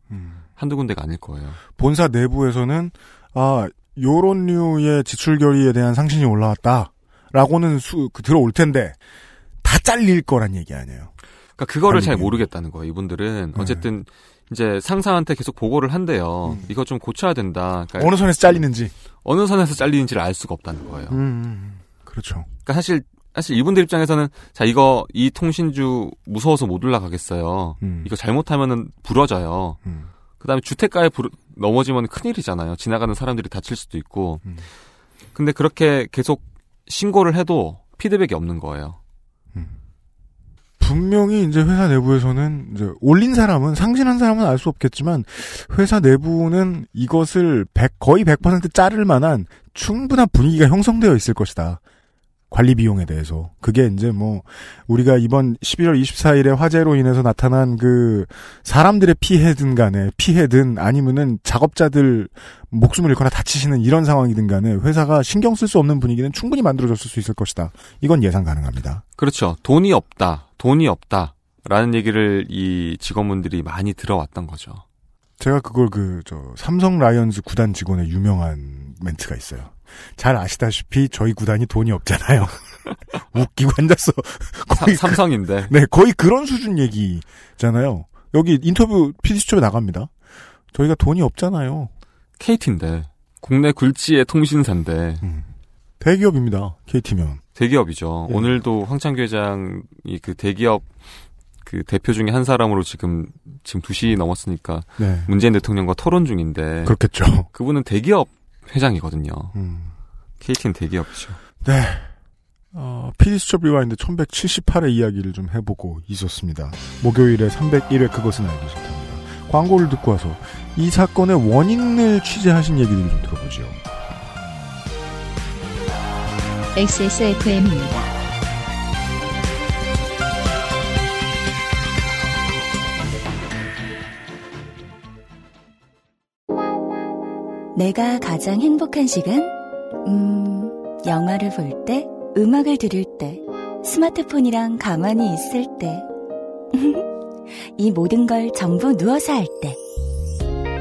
한두 군데가 아닐 거예요. 본사 내부에서는 요런 류의 지출 결의에 대한 상신이 올라왔다라고는 들어올 텐데 다 잘릴 거란 얘기 아니에요. 그러니까 그거를 잘 모르겠다는 거예요. 이분들은 어쨌든 이제 상사한테 계속 보고를 한대요. 이거 좀 고쳐야 된다. 그러니까 어느 선에서 잘리는지. 어느 선에서 잘리는지를 알 수가 없다는 거예요. 그렇죠. 그러니까 사실 이분들 입장에서는 자 이거 이 통신주 무서워서 못 올라가겠어요. 이거 잘못하면은 부러져요. 그다음에 주택가에 넘어지면 큰일이잖아요. 지나가는 사람들이 다칠 수도 있고. 근데 그렇게 계속 신고를 해도 피드백이 없는 거예요. 분명히 이제 회사 내부에서는 이제 올린 사람은 상신한 사람은 알 수 없겠지만 회사 내부는 이것을 거의 100% 자를 만한 충분한 분위기가 형성되어 있을 것이다. 관리 비용에 대해서. 그게 이제 우리가 이번 11월 24일에 화재로 인해서 나타난 그, 사람들의 피해든 간에, 피해든 아니면은 작업자들 목숨을 잃거나 다치시는 이런 상황이든 간에 회사가 신경 쓸 수 없는 분위기는 충분히 만들어졌을 수 있을 것이다. 이건 예상 가능합니다. 그렇죠. 돈이 없다. 라는 얘기를 이 직원분들이 많이 들어왔던 거죠. 제가 그걸 삼성 라이언즈 구단 직원의 유명한 멘트가 있어요. 잘 아시다시피 저희 구단이 돈이 없잖아요. 웃기고 앉았어. 거의 삼성인데. 네, 거의 그런 수준 얘기잖아요. 여기 인터뷰 PD수첩에 나갑니다. 저희가 돈이 없잖아요. KT인데. 국내 굴지의 통신사인데. 대기업입니다. KT면. 대기업이죠. 네. 오늘도 황창규 회장이 그 대기업 그 대표 중에 한 사람으로 지금 2시 넘었으니까 네. 문재인 대통령과 토론 중인데. 그렇겠죠. 그분은 대기업 회장이거든요. KT는 대기업이죠. 네. PD수첩 리와인드 1178의 이야기를 좀 해보고 있었습니다. 목요일에 301회 그것은 알기 싫답니다. 광고를 듣고 와서 이 사건의 원인을 취재하신 얘기를 좀 들어보죠. XSFM입니다. 내가 가장 행복한 시간? 영화를 볼 때, 음악을 들을 때, 스마트폰이랑 가만히 있을 때, 이 모든 걸 전부 누워서 할 때,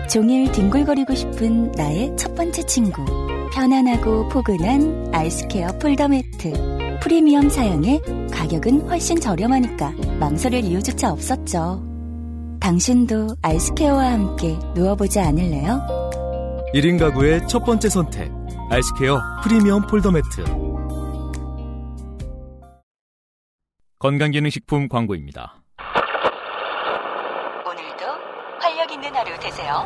종일 뒹굴거리고 싶은 나의 첫 번째 친구, 편안하고 포근한 아이스케어 폴더매트. 프리미엄 사양에 가격은 훨씬 저렴하니까 망설일 이유조차 없었죠. 당신도 아이스케어와 함께 누워보지 않을래요? 1인 가구의 첫 번째 선택, 아이스케어 프리미엄 폴더매트. 건강기능식품 광고입니다. 오늘도 활력 있는 하루 되세요.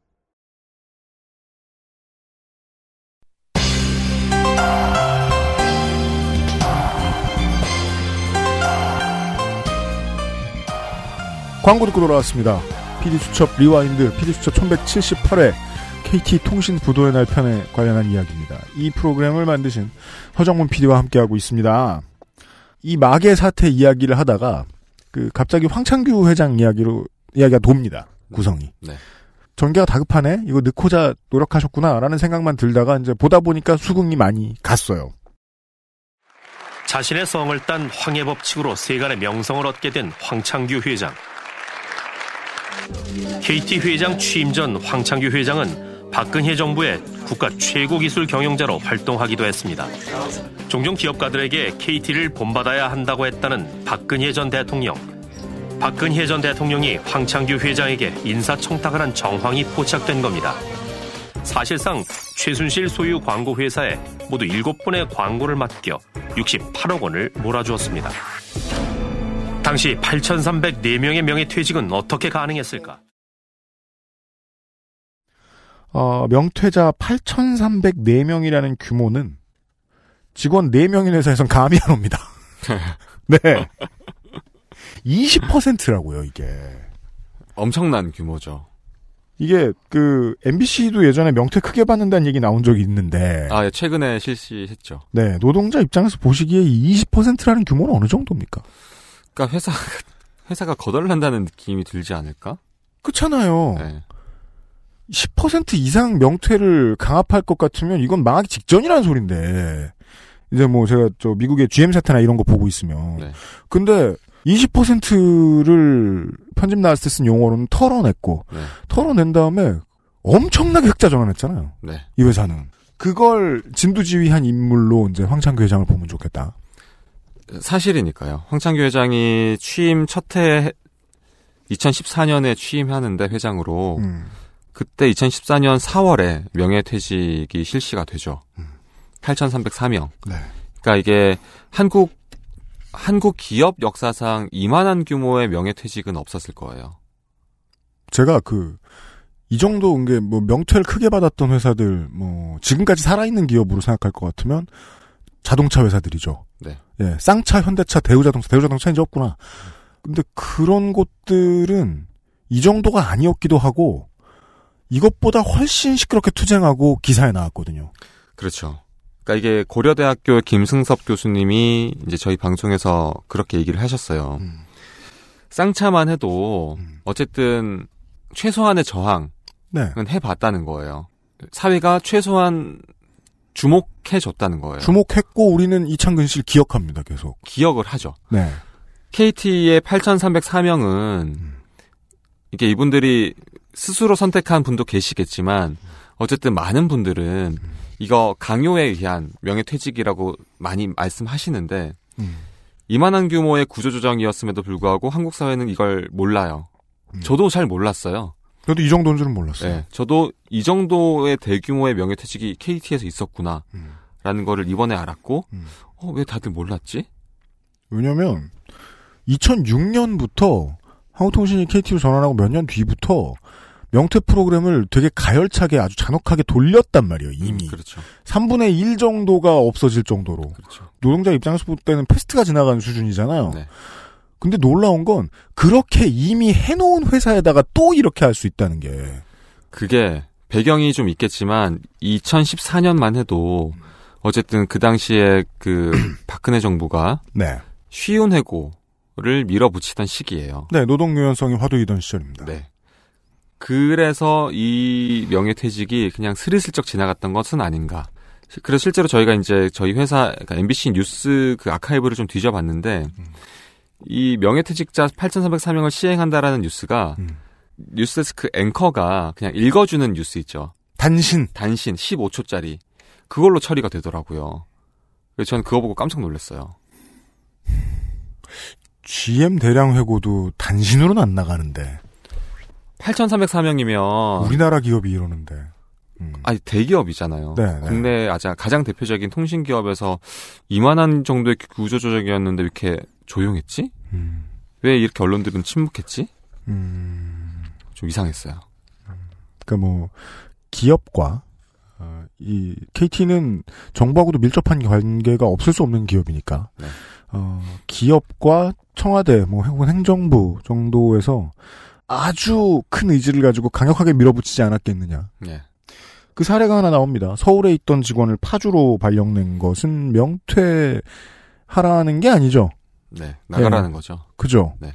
광고 듣고 돌아왔습니다. PD수첩 리와인드, PD수첩 1178회 KT통신부도의 날 편에 관련한 이야기입니다. 이 프로그램을 만드신 허정문 PD와 함께하고 있습니다. 이 마개 사태 이야기를 하다가 갑자기 황창규 회장 이야기가 돕니다. 구성이. 네. 전개가 다급하네? 이거 넣고자 노력하셨구나 라는 생각만 들다가 이제 보다 보니까 수긍이 많이 갔어요. 자신의 성을 딴 황해 법칙으로 세간의 명성을 얻게 된 황창규 회장. KT 회장 취임 전 황창규 회장은 박근혜 정부의 국가 최고 기술 경영자로 활동하기도 했습니다. 종종 기업가들에게 KT를 본받아야 한다고 했다는 박근혜 전 대통령. 박근혜 전 대통령이 황창규 회장에게 인사청탁을 한 정황이 포착된 겁니다. 사실상 최순실 소유 광고 회사에 모두 7번의 광고를 맡겨 68억 원을 몰아주었습니다. 당시 8,304명의 명예퇴직은 어떻게 가능했을까? 명퇴자 8,304명이라는 규모는 직원 4명인 회사에선 감이 안 옵니다. 네. 20%라고요, 이게. 엄청난 규모죠. 이게 MBC도 예전에 명퇴 크게 받는다는 얘기 나온 적이 있는데. 아, 예, 최근에 실시했죠. 네, 노동자 입장에서 보시기에 20%라는 규모는 어느 정도입니까? 그러니까 회사가 거덜난다는 느낌이 들지 않을까? 그렇잖아요. 네. 10% 이상 명퇴를 강압할 것 같으면 이건 망하기 직전이라는 소린데. 이제 뭐 제가 미국의 GM 사태나 이런 거 보고 있으면. 네. 근데 20%를 편집 나왔을 때 쓴 용어로는 털어냈고. 네. 털어낸 다음에 엄청나게 흑자 전환했잖아요. 네. 이 회사는. 그걸 진두지휘한 인물로 이제 황창규 회장을 보면 좋겠다. 사실이니까요. 황창규 회장이 취임 첫 해 2014년에 취임하는데 회장으로 그때 2014년 4월에 명예퇴직이 실시가 되죠. 8,304명. 네. 그러니까 이게 한국 기업 역사상 이만한 규모의 명예퇴직은 없었을 거예요. 제가 이 정도 명퇴를 크게 받았던 회사들 지금까지 살아있는 기업으로 생각할 것 같으면 자동차 회사들이죠. 네. 예, 쌍차, 현대차, 대우자동차 이제 없구나. 근데 그런 곳들은 이 정도가 아니었기도 하고 이것보다 훨씬 시끄럽게 투쟁하고 기사에 나왔거든요. 그렇죠. 그러니까 이게 고려대학교 김승섭 교수님이 이제 저희 방송에서 그렇게 얘기를 하셨어요. 쌍차만 해도 어쨌든 최소한의 저항은 네. 해봤다는 거예요. 사회가 최소한 주목해줬다는 거예요. 주목했고 우리는 이창근 씨를 기억합니다. 계속. 기억을 하죠. 네. KT의 8,304명은 이게 이분들이 스스로 선택한 분도 계시겠지만 어쨌든 많은 분들은 이거 강요에 의한 명예퇴직이라고 많이 말씀하시는데 이만한 규모의 구조조정이었음에도 불구하고 한국 사회는 이걸 몰라요. 저도 잘 몰랐어요. 저도 이 정도인 줄은 몰랐어요. 네, 저도 이 정도의 대규모의 명예퇴직이 KT에서 있었구나라는 거를 이번에 알았고 왜 다들 몰랐지? 왜냐하면 2006년부터 한국통신이 KT로 전환하고 몇 년 뒤부터 명퇴 프로그램을 되게 가열차게 아주 잔혹하게 돌렸단 말이에요. 이미. 그렇죠. 3분의 1 정도가 없어질 정도로. 그렇죠. 노동자 입장에서 볼 때는 패스트가 지나가는 수준이잖아요. 네. 근데 놀라운 건 그렇게 이미 해놓은 회사에다가 또 이렇게 할 수 있다는 게. 그게 배경이 좀 있겠지만 2014년만 해도 어쨌든 그 당시에 그 박근혜 정부가 네. 쉬운 해고를 밀어붙이던 시기예요. 네, 노동 유연성이 화두이던 시절입니다. 네. 그래서 이 명예퇴직이 그냥 스리슬쩍 지나갔던 것은 아닌가. 그래서 실제로 저희가 이제 저희 회사 그러니까 MBC 뉴스 그 아카이브를 좀 뒤져봤는데 이 명예퇴직자 8,304명을 시행한다라는 뉴스가 뉴스데스크 앵커가 그냥 읽어주는 뉴스 있죠. 단신 15초짜리 그걸로 처리가 되더라고요. 그래서 저는 그거 보고 깜짝 놀랐어요. GM 대량 해고도 단신으로는 안 나가는데 8,304명이면 우리나라 기업이 이러는데 아니 대기업이잖아요. 네, 국내 가장 대표적인 통신기업에서 이만한 정도의 구조조정이었는데 왜 이렇게 조용했지? 왜 이렇게 언론들은 침묵했지? 좀 이상했어요. 그러니까 뭐 기업과 이 KT는 정부하고도 밀접한 관계가 없을 수 없는 기업이니까 네. 기업과 청와대 뭐 혹은 행정부 정도에서 아주 큰 의지를 가지고 강력하게 밀어붙이지 않았겠느냐. 네. 그 사례가 하나 나옵니다. 서울에 있던 직원을 파주로 발령낸 것은 명퇴하라는 게 아니죠. 네, 나가라는 네. 거죠. 그죠. 네.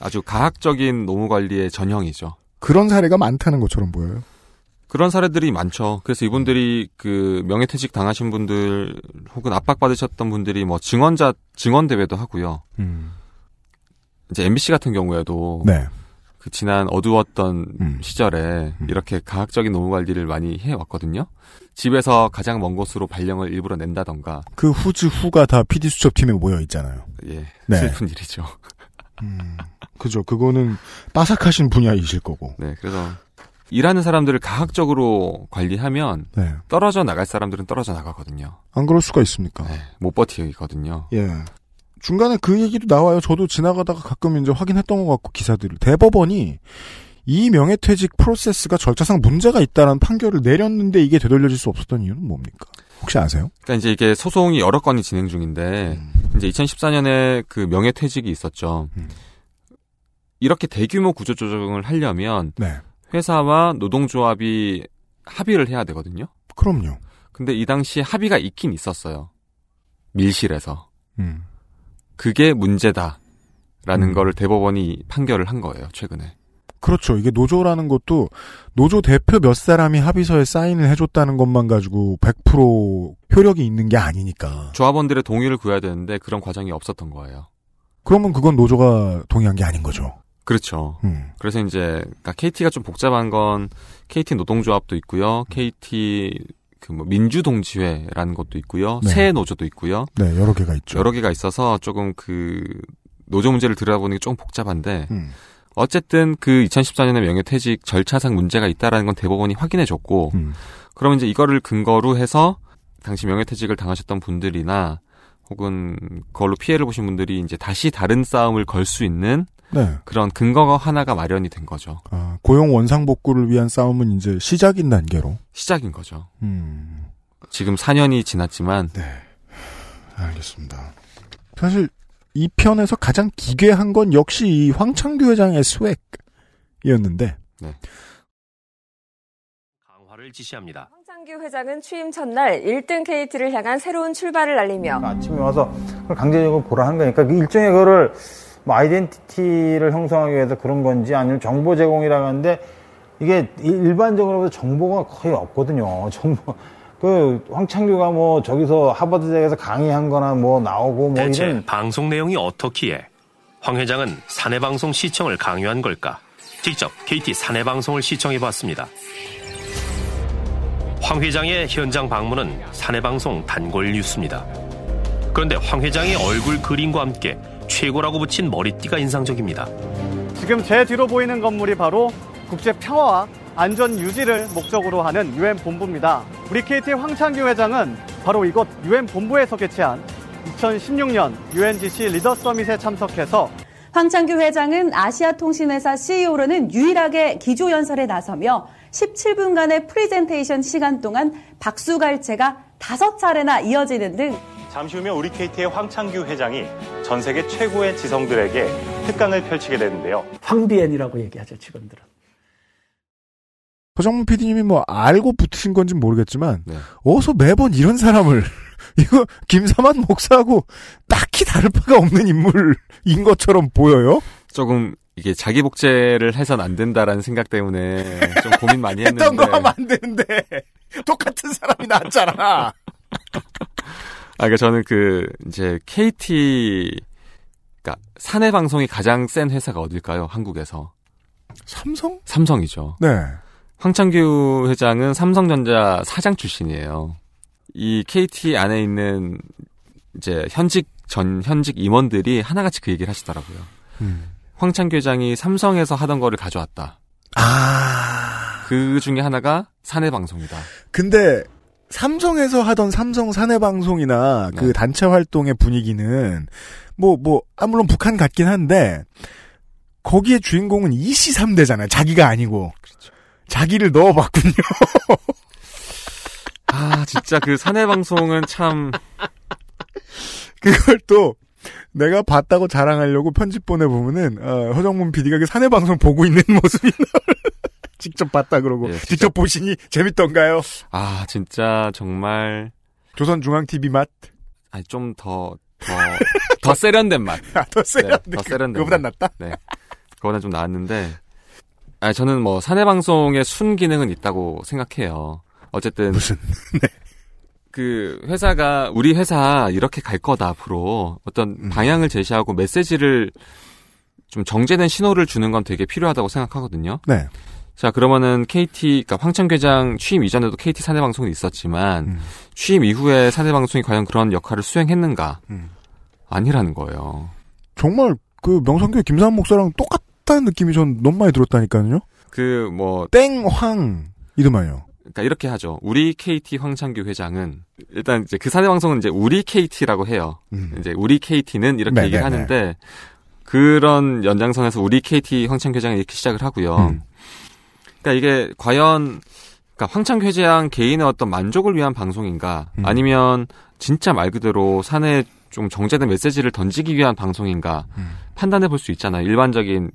아주 가학적인 노무 관리의 전형이죠. 그런 사례가 많다는 것처럼 보여요. 그런 사례들이 많죠. 그래서 이분들이 그 명예퇴직 당하신 분들 혹은 압박받으셨던 분들이 뭐 증언대회도 하고요. 이제 MBC 같은 경우에도 네. 그 지난 어두웠던 시절에 이렇게 가학적인 노무 관리를 많이 해왔거든요. 집에서 가장 먼 곳으로 발령을 일부러 낸다던가. 그 후가 다 PD 수첩팀에 모여 있잖아요. 예, 네. 슬픈 일이죠. 그죠. 그거는 빠삭하신 분야이실 거고. 네, 그래서 일하는 사람들을 가학적으로 관리하면 네. 떨어져 나갈 사람들은 떨어져 나가거든요. 안 그럴 수가 있습니까? 네, 못 버티거든요. 예. 중간에 그 얘기도 나와요. 저도 지나가다가 가끔 이제 확인했던 것 같고 기사들을 대법원이 이 명예퇴직 프로세스가 절차상 문제가 있다라는 판결을 내렸는데 이게 되돌려질 수 없었던 이유는 뭡니까? 혹시 아세요? 그러니까 이제 이게 소송이 여러 건이 진행 중인데 이제 2014년에 그 명예퇴직이 있었죠. 이렇게 대규모 구조조정을 하려면 네. 회사와 노동조합이 합의를 해야 되거든요. 그럼요. 근데 이 당시 합의가 있긴 있었어요. 밀실에서. 그게 문제다라는 거를 대법원이 판결을 한 거예요. 최근에. 그렇죠. 이게 노조라는 것도 노조 대표 몇 사람이 합의서에 사인을 해줬다는 것만 가지고 100% 효력이 있는 게 아니니까. 조합원들의 동의를 구해야 되는데 그런 과정이 없었던 거예요. 그러면 그건 노조가 동의한 게 아닌 거죠. 그렇죠. 그래서 이제 그러니까 KT가 좀 복잡한 건 KT 노동조합도 있고요. KT 그 뭐 민주동지회라는 것도 있고요. 네. 새 노조도 있고요. 네, 여러 개가 있죠. 여러 개가 있어서 조금 그 노조 문제를 들여다보는 게 조금 복잡한데 어쨌든 그 2014년에 명예퇴직 절차상 문제가 있다라는 건 대법원이 확인해줬고 그러면 이제 이거를 근거로 해서 당시 명예퇴직을 당하셨던 분들이나 혹은 그걸로 피해를 보신 분들이 이제 다시 다른 싸움을 걸 수 있는 네. 그런 근거가 하나가 마련이 된 거죠. 아, 고용 원상복구를 위한 싸움은 이제 시작인 단계로? 시작인 거죠. 지금 4년이 지났지만 네. 알겠습니다. 사실 이 편에서 가장 기괴한 건 역시 이 황창규 회장의 스웩이었는데 네. 강화를 지시합니다. 황창규 회장은 취임 첫날 1등 KT를 향한 새로운 출발을 알리며 아침에 와서 강제적으로 보라 한 거니까 일종의 그거를 뭐 아이덴티티를 형성하기 위해서 그런 건지 아니면 정보 제공이라고 하는데 이게 일반적으로 정보가 거의 없거든요. 정보. 그 황창규가 뭐 저기서 하버드 대학에서 강의한 거나 뭐 나오고 뭐 대체 이런 방송 내용이 어떻기에 황 회장은 사내 방송 시청을 강요한 걸까? 직접 KT 사내 방송을 시청해 봤습니다. 황 회장의 현장 방문은 사내 방송 단골 뉴스입니다. 그런데 황 회장의 얼굴 그림과 함께 최고라고 붙인 머리띠가 인상적입니다. 지금 제 뒤로 보이는 건물이 바로 국제 평화와 안전 유지를 목적으로 하는 UN 본부입니다. 우리 KT 황창규 회장은 바로 이곳 UN 본부에서 개최한 2016년 UNGC 리더 서밋에 참석해서 황창규 회장은 아시아통신회사 CEO로는 유일하게 기조연설에 나서며 17분간의 프레젠테이션 시간 동안 박수갈채가 5차례나 이어지는 등 잠시 후면 우리 KT의 황창규 회장이 전 세계 최고의 지성들에게 특강을 펼치게 되는데요. 황비엔이라고 얘기하죠, 직원들은. 허정문 PD님이 뭐 알고 붙으신 건지는 모르겠지만 어서 매번 이런 사람을 이거 김사만 목사하고 딱히 다를 바가 없는 인물인 것처럼 보여요? 조금 이게 자기 복제를 해선 안 된다라는 생각 때문에 좀 고민 많이 했는데 했던 거 하면 안 되는데 똑같은 사람이 나왔잖아. 아, 그러니까 저는 이제 KT 그러니까 사내 방송이 가장 센 회사가 어딜까요? 한국에서 삼성? 삼성이죠. 네. 황창규 회장은 삼성전자 사장 출신이에요. 이 KT 안에 있는 이제 현직 임원들이 하나같이 그 얘기를 하시더라고요. 황창규 회장이 삼성에서 하던 거를 가져왔다. 아. 그 중에 하나가 사내 방송이다. 근데 삼성에서 하던 삼성 사내 방송이나 그 단체 활동의 분위기는 물론 북한 같긴 한데 거기에 주인공은 이씨 3대잖아요. 자기가 아니고. 그렇죠. 자기를 넣어봤군요. 아, 진짜 그 사내 방송은 참. 그걸 또 내가 봤다고 자랑하려고 편집본에 보면은, 허정문 PD가 그 사내 방송 보고 있는 모습이 직접 봤다 그러고, 예, 진짜... 직접 보시니 재밌던가요? 아, 진짜 정말. 조선중앙TV 맛? 아니, 좀 더 세련된 맛. 아, 더 세련된. 네, 더 세련된. 그거보단 낫다? 네. 그거는 좀 나았는데. 아니, 저는 사내 방송의 순기능은 있다고 생각해요. 어쨌든. 무슨, 네. 그, 회사가, 우리 회사 이렇게 갈 거다, 앞으로. 어떤 방향을 제시하고 메시지를 좀 정제된 신호를 주는 건 되게 필요하다고 생각하거든요. 네. 자, 그러면은 KT, 그러니까 황창규 회장 취임 이전에도 KT 사내 방송은 있었지만, 취임 이후에 사내 방송이 과연 그런 역할을 수행했는가? 아니라는 거예요. 정말, 명상교회 김삼 목사랑 똑같다는 느낌이 전 너무 많이 들었다니까요? 땡황, 이름하여. 그러니까 이렇게 하죠. 우리 KT 황창규 회장은 일단 이제 그 사내 방송은 이제 우리 KT라고 해요. 이제 우리 KT는 이렇게 얘기를 하는데 그런 연장선에서 우리 KT 황창규 회장이 이렇게 시작을 하고요. 그러니까 이게 과연 황창규 회장 개인의 어떤 만족을 위한 방송인가 아니면 진짜 말 그대로 사내 좀 정제된 메시지를 던지기 위한 방송인가 판단해 볼 수 있잖아요. 일반적인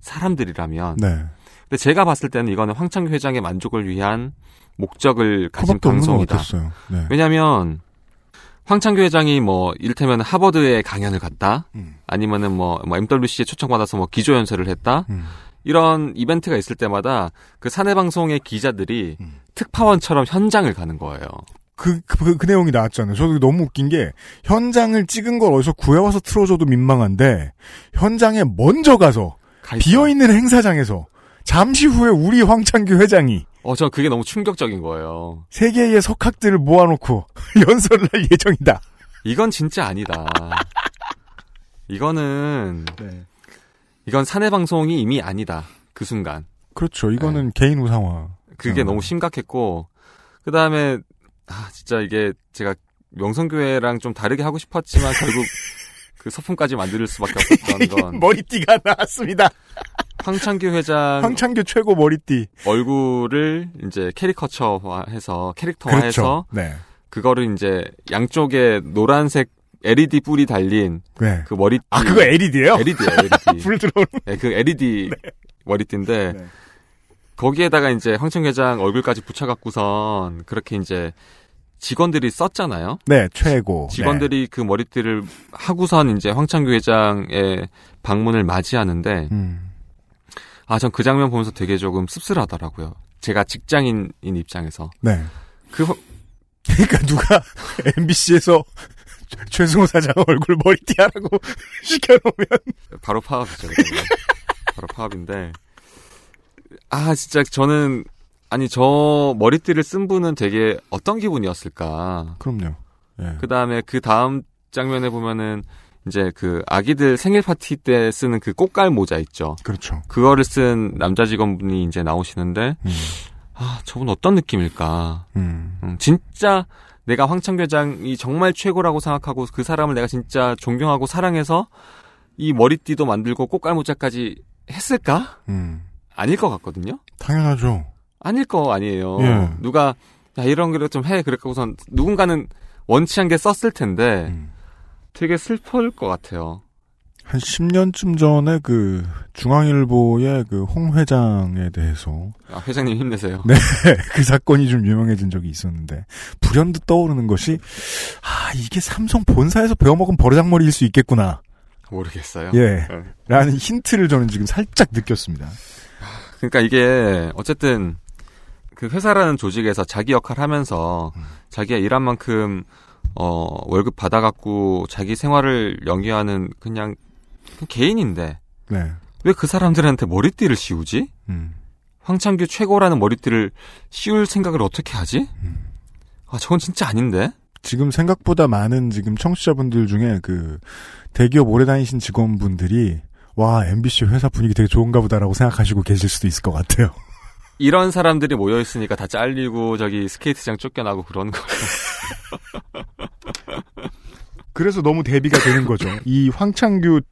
사람들이라면. 네. 근데 제가 봤을 때는 이거는 황창규 회장의 만족을 위한 목적을 가진 방송이다. 네. 왜냐하면 황창규 회장이 이를테면 하버드에 강연을 갔다, 아니면은 MWC에 초청받아서 기조 연설을 했다, 이런 이벤트가 있을 때마다 그 사내 방송의 기자들이 특파원처럼 현장을 가는 거예요. 그 내용이 나왔잖아요. 저도 너무 웃긴 게 현장을 찍은 걸 어디서 구해와서 틀어줘도 민망한데 현장에 먼저 가서 비어있는 행사장에서. 잠시 후에 우리 황창규 회장이 저 그게 너무 충격적인 거예요. 세계의 석학들을 모아놓고 연설을 할 예정이다. 이건 진짜 아니다. 이거는 네. 이건 사내 방송이 이미 아니다. 그 순간. 그렇죠. 이거는 네. 개인 우상화. 그게 너무 심각했고 그다음에 진짜 이게 제가 명성교회랑 좀 다르게 하고 싶었지만 결국 그 서품까지 만들 수밖에 없었던 건 머리띠가 나왔습니다. 황창규 회장 황창규 최고 머리띠 얼굴을 이제 캐릭터화해서 그렇죠. 네. 그거를 이제 양쪽에 노란색 LED 뿔이 달린 네. 그 머리띠 그거 LED예요? LED예요. 불 들어오는 네, 그 LED 네. 머리띠인데 네. 거기에다가 이제 황창규 회장 얼굴까지 붙여갖고선 그렇게 이제 직원들이 썼잖아요. 네, 최고. 직원들이 네. 그 머리띠를 하고선 이제 황창규 회장의 방문을 맞이하는데, 전 그 장면 보면서 되게 조금 씁쓸하더라고요. 제가 직장인인 입장에서. 네. 그러니까 누가 MBC에서 최승호 사장 얼굴 머리띠 하라고 시켜놓으면. 바로 파업이죠. 바로 파업인데. 진짜 저는. 아니 저 머리띠를 쓴 분은 되게 어떤 기분이었을까? 그럼요. 예. 그다음에 그 다음 장면에 보면은 이제 그 아기들 생일 파티 때 쓰는 그 꽃갈 모자 있죠. 그렇죠. 그거를 쓴 남자 직원분이 이제 나오시는데 저분 어떤 느낌일까? 진짜 내가 황창규 회장이 정말 최고라고 생각하고 그 사람을 내가 진짜 존경하고 사랑해서 이 머리띠도 만들고 꽃갈모자까지 했을까? 아닐 것 같거든요. 당연하죠. 아닐 거 아니에요. 예. 누가 야, 이런 걸 좀 해 그랬고선 누군가는 원치 않게 썼을 텐데 되게 슬플 것 같아요. 한 10년쯤 전에 그 중앙일보의 그 홍 회장에 대해서 아, 회장님 힘내세요. 네, 그 사건이 좀 유명해진 적이 있었는데 불현듯 떠오르는 것이 아 이게 삼성 본사에서 배워먹은 버르장머리일 수 있겠구나. 모르겠어요. 예, 라는 힌트를 저는 지금 살짝 느꼈습니다. 그러니까 이게 어쨌든 그 회사라는 조직에서 자기 역할을 하면서 자기가 일한 만큼 월급 받아갖고 자기 생활을 영위하는 그냥 개인인데 네. 왜 그 사람들한테 머리띠를 씌우지? 황창규 최고라는 머리띠를 씌울 생각을 어떻게 하지? 아 저건 진짜 아닌데? 지금 생각보다 많은 지금 청취자분들 중에 그 대기업 오래 다니신 직원분들이 와 MBC 회사 분위기 되게 좋은가 보다라고 생각하시고 계실 수도 있을 것 같아요. 이런 사람들이 모여있으니까 다 잘리고 저기 스케이트장 쫓겨나고 그런 거예요. 그래서 너무 대비가 되는 거죠. 이 황창규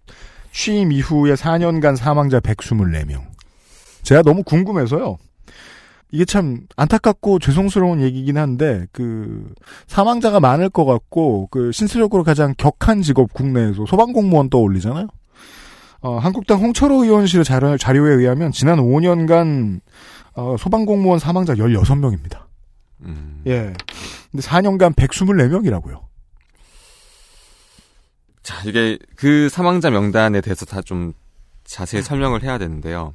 취임 이후에 4년간 사망자 124명. 제가 너무 궁금해서요. 이게 참 안타깝고 죄송스러운 얘기긴 한데 그 사망자가 많을 것 같고 그 신체적으로 가장 격한 직업 국내에서 소방공무원 떠올리잖아요. 한국당 홍철호 의원실의 자료에 의하면 지난 5년간 소방공무원 사망자 16명입니다. 예. 근데 4년간 124명이라고요. 자, 이게 그 사망자 명단에 대해서 다 좀 자세히 설명을 해야 되는데요.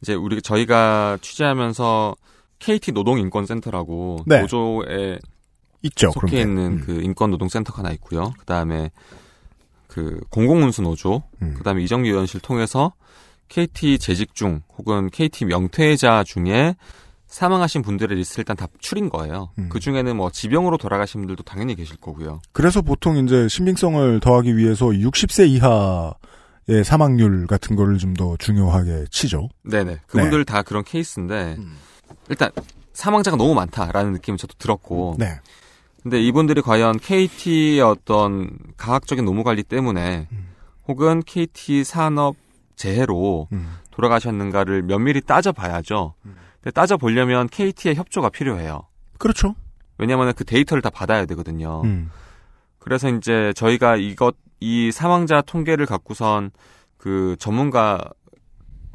이제 저희가 취재하면서 KT 노동인권센터라고 네. 노조에 있죠. 속해 있는 그 인권노동센터가 하나 있고요. 그다음에 그 공공운수 노조, 그다음에 이정규 의원실 통해서 KT 재직 중 혹은 KT 명퇴자 중에 사망하신 분들의 리스트를 일단 다 추린 거예요. 그 중에는 뭐 지병으로 돌아가신 분들도 당연히 계실 거고요. 그래서 보통 이제 신빙성을 더하기 위해서 60세 이하의 사망률 같은 거를 좀 더 중요하게 치죠. 네네. 그분들 네. 다 그런 케이스인데 일단 사망자가 너무 많다라는 느낌이 저도 들었고. 네. 근데 이분들이 과연 KT의 어떤 가학적인 노무 관리 때문에 혹은 KT 산업 재해로 돌아가셨는가를 면밀히 따져봐야죠. 근데 따져보려면 KT의 협조가 필요해요. 그렇죠. 왜냐하면 그 데이터를 다 받아야 되거든요. 그래서 이제 저희가 이 사망자 통계를 갖고선 그 전문가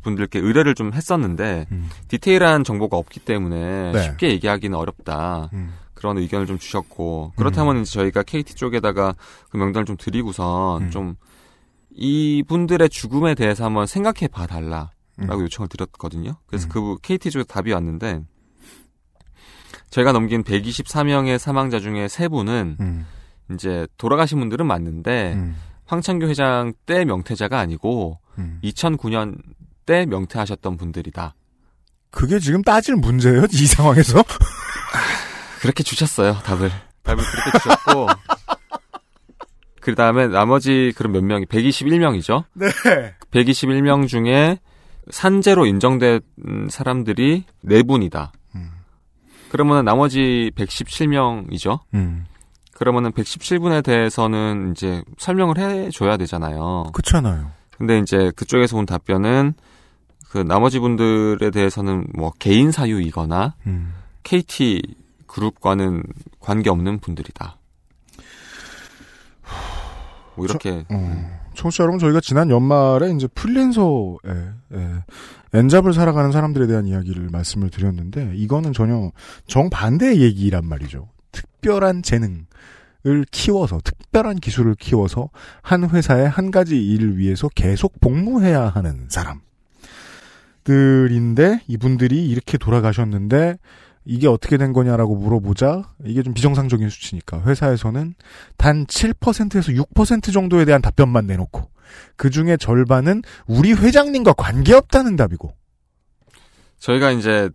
분들께 의뢰를 좀 했었는데 디테일한 정보가 없기 때문에 네. 쉽게 얘기하기는 어렵다. 그런 의견을 좀 주셨고 그렇다면 이제 저희가 KT 쪽에다가 그 명단을 좀 드리고선 좀 이분들의 죽음에 대해서 한번 생각해 봐달라라고 요청을 드렸거든요. 그래서 그 KT 쪽에서 답이 왔는데 저희가 넘긴 124명의 사망자 중에 3분은 이제 돌아가신 분들은 맞는데 황창규 회장 때 명퇴자가 아니고 2009년 때 명퇴하셨던 분들이다. 그게 지금 따질 문제예요? 이 상황에서? 그렇게 주셨어요, 답을 그렇게 주셨고. 그 다음에 나머지 그런 몇 명이, 121명이죠? 네. 121명 중에 산재로 인정된 사람들이 4분이다. 그러면은 나머지 117명이죠? 그러면은 117분에 대해서는 이제 설명을 해줘야 되잖아요. 그렇잖아요. 근데 이제 그쪽에서 온 답변은 그 나머지 분들에 대해서는 뭐 개인 사유이거나 KT, 그룹과는 관계없는 분들이다. 뭐 이렇게 청취자 여러분 저희가 지난 연말에 이제 프리랜서에 엔잡을 살아가는 사람들에 대한 이야기를 말씀을 드렸는데 이거는 전혀 정반대의 얘기란 말이죠. 특별한 재능을 키워서 특별한 기술을 키워서 한 회사의 한 가지 일을 위해서 계속 복무해야 하는 사람들인데 이분들이 이렇게 돌아가셨는데 이게 어떻게 된 거냐라고 물어보자 이게 좀 비정상적인 수치니까 회사에서는 단 7%에서 6% 정도에 대한 답변만 내놓고 그중에 절반은 우리 회장님과 관계없다는 답이고 저희가 이제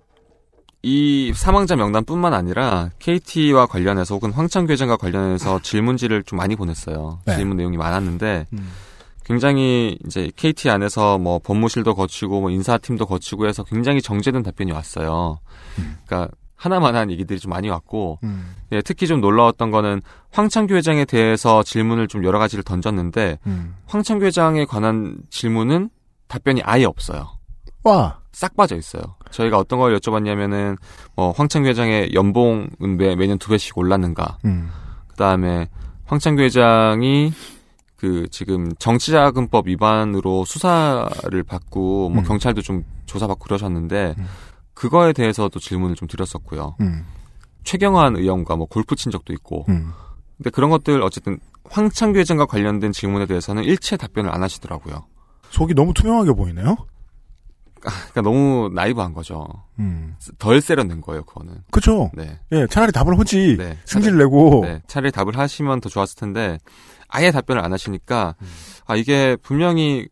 이 사망자 명단뿐만 아니라 KT와 관련해서 혹은 황창규 회장과 관련해서 질문지를 좀 많이 보냈어요. 네. 질문 내용이 많았는데 굉장히 이제 KT 안에서 뭐 법무실도 거치고 뭐 인사팀도 거치고 해서 굉장히 정제된 답변이 왔어요. 그러니까 하나만한 얘기들이 좀 많이 왔고 예, 특히 좀 놀라웠던 거는 황창규 회장에 대해서 질문을 좀 여러 가지를 던졌는데 황창규 회장에 관한 질문은 답변이 아예 없어요. 와. 싹 빠져 있어요. 저희가 어떤 걸 여쭤봤냐면은 뭐 황창규 회장의 연봉은 매년 2배씩 올랐는가. 그다음에 황창규 회장이 그 지금 정치자금법 위반으로 수사를 받고 뭐 경찰도 좀 조사받고 그러셨는데 그거에 대해서도 질문을 좀 드렸었고요. 최경환 의원과 뭐 골프 친 적도 있고. 근데 그런 것들 어쨌든 황창규 회장과 관련된 질문에 대해서는 일체 답변을 안 하시더라고요. 속이 너무 투명하게 보이네요. 그러니까 너무 나이브한 거죠. 덜 세련된 거예요, 그거는. 그렇죠. 네. 예, 차라리 답을 하지. 네, 승질 내고. 네, 차라리 답을 하시면 더 좋았을 텐데 아예 답변을 안 하시니까 아 이게 분명히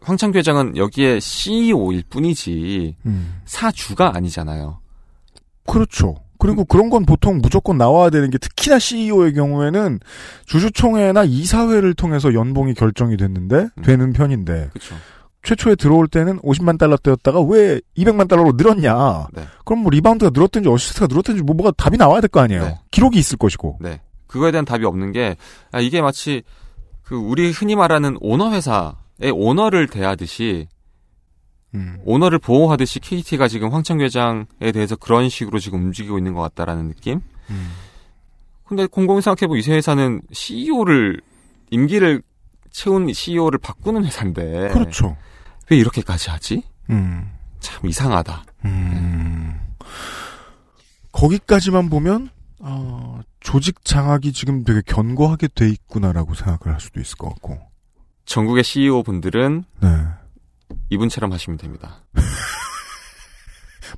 황창규 회장은 여기에 CEO일 뿐이지 사주가 아니잖아요. 그렇죠. 그리고 그런 건 보통 무조건 나와야 되는 게 특히나 CEO의 경우에는 주주총회나 이사회를 통해서 연봉이 결정이 됐는데 되는 편인데. 그렇죠. 최초에 들어올 때는 50만 달러대였다가 왜 200만 달러로 늘었냐. 네. 그럼 뭐 리바운드가 늘었든지 어시스트가 늘었든지 뭐가 답이 나와야 될 거 아니에요. 네. 기록이 있을 것이고. 네. 그거에 대한 답이 없는 게 아, 이게 마치 그 우리 흔히 말하는 오너 회사의 오너를 대하듯이 오너를 보호하듯이 KT가 지금 황창규 회장에 대해서 그런 식으로 지금 움직이고 있는 것 같다라는 느낌. 근데 곰곰이 생각해보면 이 회사는 CEO를 임기를 채운 CEO를 바꾸는 회사인데. 그렇죠. 왜 이렇게까지 하지? 참 이상하다. 거기까지만 보면 조직 장악이 지금 되게 견고하게 돼 있구나라고 생각을 할 수도 있을 것 같고. 전국의 CEO 분들은 네. 이분처럼 하시면 됩니다.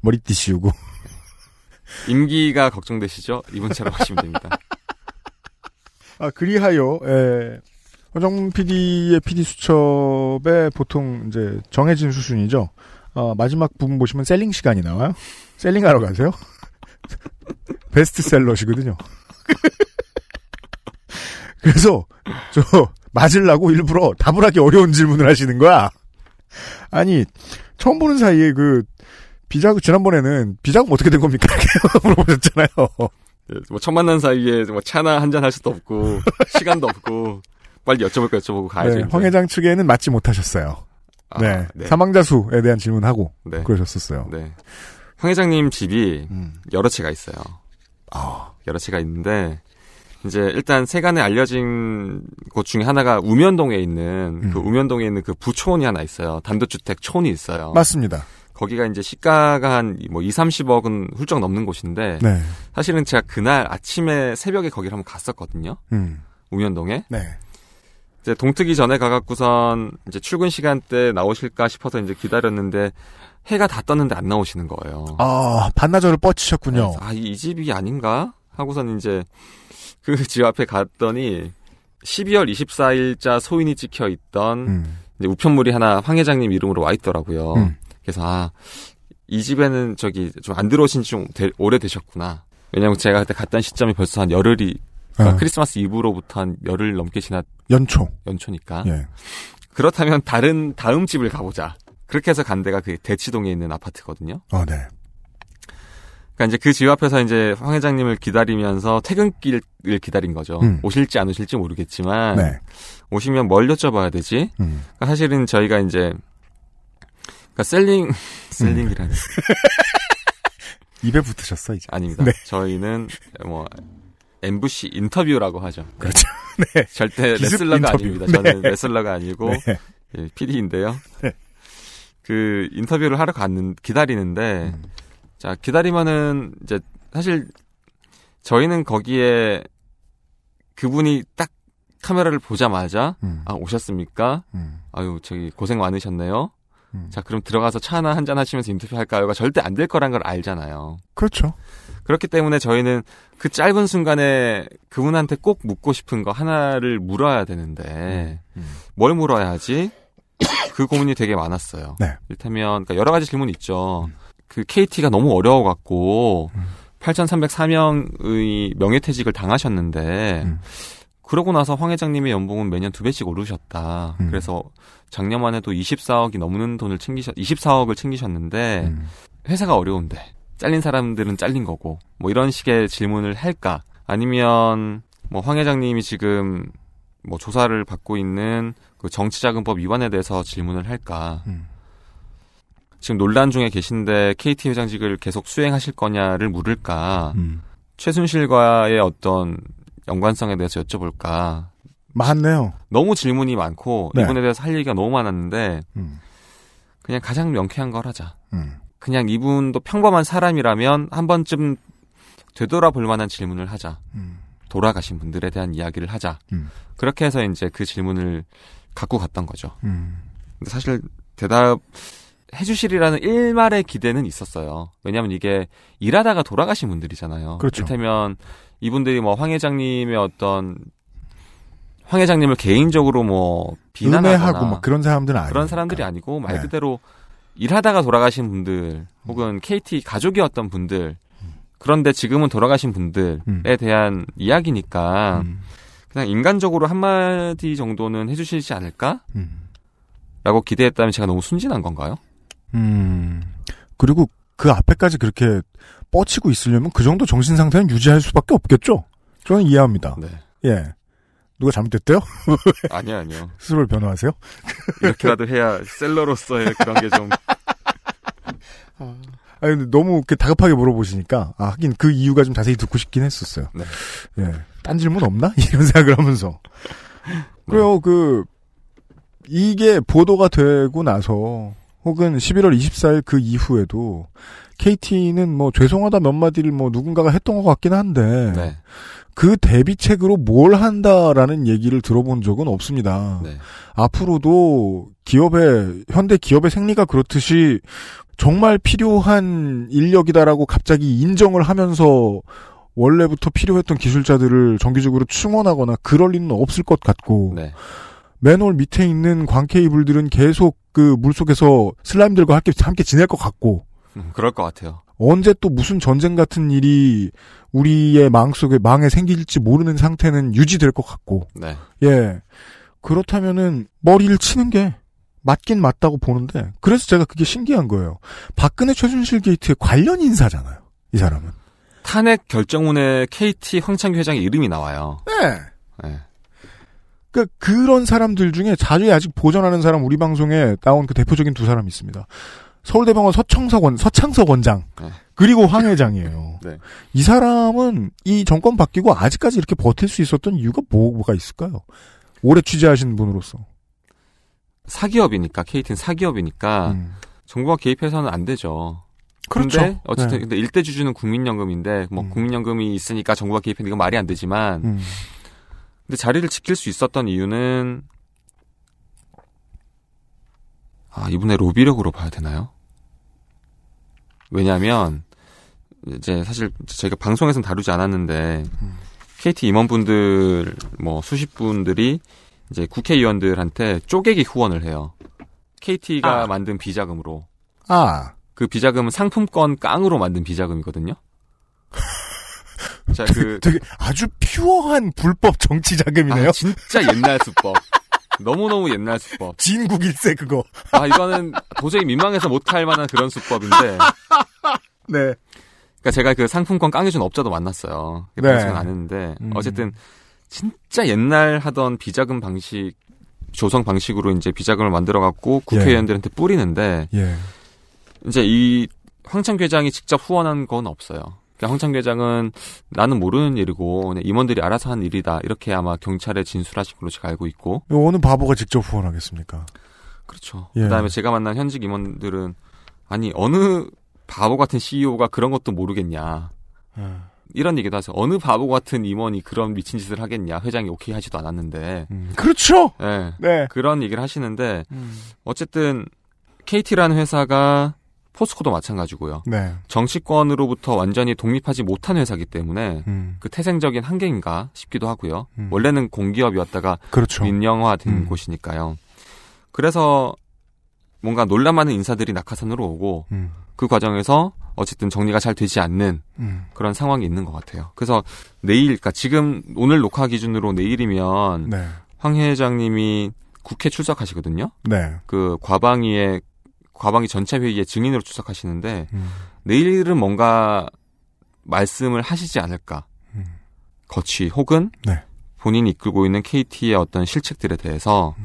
머리띠 씌우고 임기가 걱정되시죠? 이분처럼 하시면 됩니다. 아 그리하여 예. 허정문 PD의 PD 수첩에 보통 이제 정해진 수순이죠. 마지막 부분 보시면 셀링 시간이 나와요. 셀링하러 가세요. 베스트셀러시거든요. 그래서 맞으려고 일부러 답을 하기 어려운 질문을 하시는 거야. 아니 처음 보는 사이에 그 비자금 지난번에는 비자금 어떻게 된 겁니까? 물어보셨잖아요. 뭐 처음 만난 사이에 뭐 차나 한잔 할 수도 없고 시간도 없고. 빨리 여쭤보고 가야죠. 네, 황 회장 측에는 맞지 못하셨어요. 아, 네. 네. 사망자 수에 대한 질문하고 네. 그러셨었어요. 네. 황 회장님 집이 여러 채가 있어요. 여러 채가 있는데 이제 일단 세간에 알려진 곳 중에 하나가 우면동에 있는 그 우면동에 있는 그 부촌이 하나 있어요. 단독주택 촌이 있어요. 맞습니다. 거기가 이제 시가가 한 뭐 2, 30억은 훌쩍 넘는 곳인데 네. 사실은 제가 그날 아침에 새벽에 거기를 한번 갔었거든요. 우면동에. 네. 이제 동트기 전에 가갖고선 이제 출근 시간대 나오실까 싶어서 이제 기다렸는데 해가 다 떴는데 안 나오시는 거예요. 아 반나절을 뻗치셨군요. 아, 이 집이 아닌가 하고선 이제 그 집 앞에 갔더니 12월 24일자 소인이 찍혀 있던 이제 우편물이 하나 황 회장님 이름으로 와 있더라고요. 그래서 아, 이 집에는 저기 좀 안 들어오신 지 좀 오래 되셨구나. 왜냐면 제가 그때 갔던 시점이 벌써 한 열흘이 그러니까 크리스마스 이브로부터 한 열흘 넘게 지났 연초니까 예. 그렇다면 다음 집을 가보자. 그렇게 해서 간 데가 그 대치동에 있는 아파트거든요. 네. 그러니까 이제 그 집 앞에서 이제 황 회장님을 기다리면서 퇴근길을 기다린 거죠. 오실지 안 오실지 모르겠지만 네. 오시면 뭘 여쭤봐야 되지? 그러니까 사실은 저희가 이제 그러니까 셀링이라는 입에 붙으셨어 이제. 아닙니다. 네. 저희는 뭐. MBC 인터뷰라고 하죠. 그렇죠. 네. 절대 레슬러가 인터뷰. 아닙니다. 저는 네. 레슬러가 아니고 네. 예, PD인데요. 네. 그 인터뷰를 하러 기다리는데 자 기다리면은 이제 사실 저희는 거기에 그분이 딱 카메라를 보자마자 아 오셨습니까? 아유 저기 고생 많으셨네요. 자 그럼 들어가서 차 하나 한잔 하시면서 인터뷰할까요가 절대 안 될 거란 걸 알잖아요. 그렇죠. 그렇기 때문에 저희는 그 짧은 순간에 그분한테 꼭 묻고 싶은 거 하나를 물어야 되는데 뭘 물어야 하지? 그 고민이 되게 많았어요. 네. 이를테면 그러니까 여러 가지 질문이 있죠. 그 KT가 너무 어려워갖고 8,304명의 명예퇴직을 당하셨는데 그러고 나서 황 회장님의 연봉은 매년 2배씩 오르셨다. 그래서 작년만 해도 24억이 넘는 돈을 24억을 챙기셨는데 회사가 어려운데 잘린 사람들은 잘린 거고 뭐 이런 식의 질문을 할까, 아니면 뭐 황 회장님이 지금 뭐 조사를 받고 있는 그 정치자금법 위반에 대해서 질문을 할까. 지금 논란 중에 계신데 KT 회장직을 계속 수행하실 거냐를 물을까. 최순실과의 어떤 연관성에 대해서 여쭤볼까. 많네요. 너무 질문이 많고 네. 이분에 대해서 할 얘기가 너무 많았는데 그냥 가장 명쾌한 걸 하자. 그냥 이분도 평범한 사람이라면 한 번쯤 되돌아볼 만한 질문을 하자. 돌아가신 분들에 대한 이야기를 하자. 그렇게 해서 이제 그 질문을 갖고 갔던 거죠. 근데 사실 대답 해주시리라는 일말의 기대는 있었어요. 왜냐하면 이게 일하다가 돌아가신 분들이잖아요. 그렇죠. 그렇다면 이분들이 뭐 황 회장님의 어떤 황 회장님을 개인적으로 뭐 비난하거나 막 그런 사람들은 아니고, 그런 사람들이 아니고 말 그대로 네. 일하다가 돌아가신 분들 혹은 KT 가족이었던 분들, 그런데 지금은 돌아가신 분들에 대한 이야기니까 그냥 인간적으로 한마디 정도는 해주시지 않을까? 라고 기대했다면 제가 너무 순진한 건가요? 그리고 그 앞에까지 그렇게 뻗치고 있으려면 그 정도 정신 상태는 유지할 수밖에 없겠죠? 저는 이해합니다. 네. 예. 누가 잘못됐대요? 아니요. 스스로를 변호하세요? 이렇게라도 해야 셀러로서의 그런 게 좀. 아니, 근데 너무 그 다급하게 물어보시니까, 아, 하긴 그 이유가 좀 자세히 듣고 싶긴 했었어요. 네. 예. 딴 질문 없나? 이런 생각을 하면서. 그래요, 이게 보도가 되고 나서 혹은 11월 24일 그 이후에도 KT는 뭐 죄송하다 몇 마디를 뭐 누군가가 했던 것 같긴 한데 네. 그 대비책으로 뭘 한다라는 얘기를 들어본 적은 없습니다. 네. 앞으로도 현대 기업의 생리가 그렇듯이 정말 필요한 인력이다라고 갑자기 인정을 하면서 원래부터 필요했던 기술자들을 정기적으로 충원하거나 그럴 리는 없을 것 같고 네. 맨홀 밑에 있는 광케이블들은 계속 그 물속에서 슬라임들과 함께 지낼 것 같고. 그럴 것 같아요. 언제 또 무슨 전쟁 같은 일이 우리의 망에 생길지 모르는 상태는 유지될 것 같고. 네. 예. 그렇다면은 머리를 치는 게 맞긴 맞다고 보는데, 그래서 제가 그게 신기한 거예요. 박근혜 최순실 게이트의 관련 인사잖아요, 이 사람은. 탄핵 결정문에 KT 황창규 회장의 이름이 나와요. 네. 네. 그러니까 그런 사람들 중에 자료에 아직 보존하는 사람, 우리 방송에 나온 그 대표적인 두 사람이 있습니다. 서울대병원 서창석 원장 네. 그리고 황 회장이에요. 네. 이 사람은 이 정권 바뀌고 아직까지 이렇게 버틸 수 있었던 이유가 뭐가 있을까요? 오래 취재하신 분으로서. 사기업이니까, KT는 사기업이니까 정부가 개입해서는 안 되죠. 그렇죠. 근데 어쨌든 네. 근데 일대 주주는 국민연금인데 뭐 국민연금이 있으니까 정부가 개입해도 이건 말이 안 되지만. 근데 자리를 지킬 수 있었던 이유는, 이분의 로비력으로 봐야 되나요? 왜냐하면 이제 사실 저희가 방송에서는 다루지 않았는데 KT 임원분들 뭐 수십 분들이 이제 국회의원들한테 쪼개기 후원을 해요. KT가 만든 비자금으로. 그 비자금은 상품권 깡으로 만든 비자금이거든요. 자, 되게 아주 퓨어한 불법 정치 자금이네요. 진짜 옛날 수법. 너무너무 옛날 수법. 진국일세 그거. 이거는 도저히 민망해서 못할 만한 그런 수법인데. 네. 그러니까 제가 그 상품권 깡해준 업자도 만났어요. 네. 그건 아는데 어쨌든 진짜 옛날 하던 비자금 방식 조성 방식으로 이제 비자금을 만들어 갖고 국회의원들한테 뿌리는데 이제 이 황창규 회장이 직접 후원한 건 없어요. 황창규 회장은 나는 모르는 일이고 임원들이 알아서 한 일이다, 이렇게 아마 경찰에 진술하신 걸로 제가 알고 있고. 어느 바보가 직접 후원하겠습니까? 그렇죠. 예. 그다음에 제가 만난 현직 임원들은 아니 어느 바보 같은 CEO가 그런 것도 모르겠냐, 이런 얘기도 하죠. 어느 바보 같은 임원이 그런 미친 짓을 하겠냐, 회장이 오케이 하지도 않았는데. 그렇죠. 네. 그런 얘기를 하시는데 어쨌든 KT라는 회사가 포스코도 마찬가지고요. 네. 정치권으로부터 완전히 독립하지 못한 회사이기 때문에 그 태생적인 한계인가 싶기도 하고요. 원래는 공기업이었다가 그렇죠. 민영화된 곳이니까요. 그래서 뭔가 논란 많은 인사들이 낙하산으로 오고 그 과정에서 어쨌든 정리가 잘 되지 않는 그런 상황이 있는 것 같아요. 그래서 그러니까 지금 오늘 녹화 기준으로 내일이면 황 회장님이 국회 출석하시거든요. 네. 그 과방위에 과방위 전체 회의에 증인으로 출석하시는데 내일은 뭔가 말씀을 하시지 않을까. 거취 혹은 네. 본인이 이끌고 있는 KT의 어떤 실책들에 대해서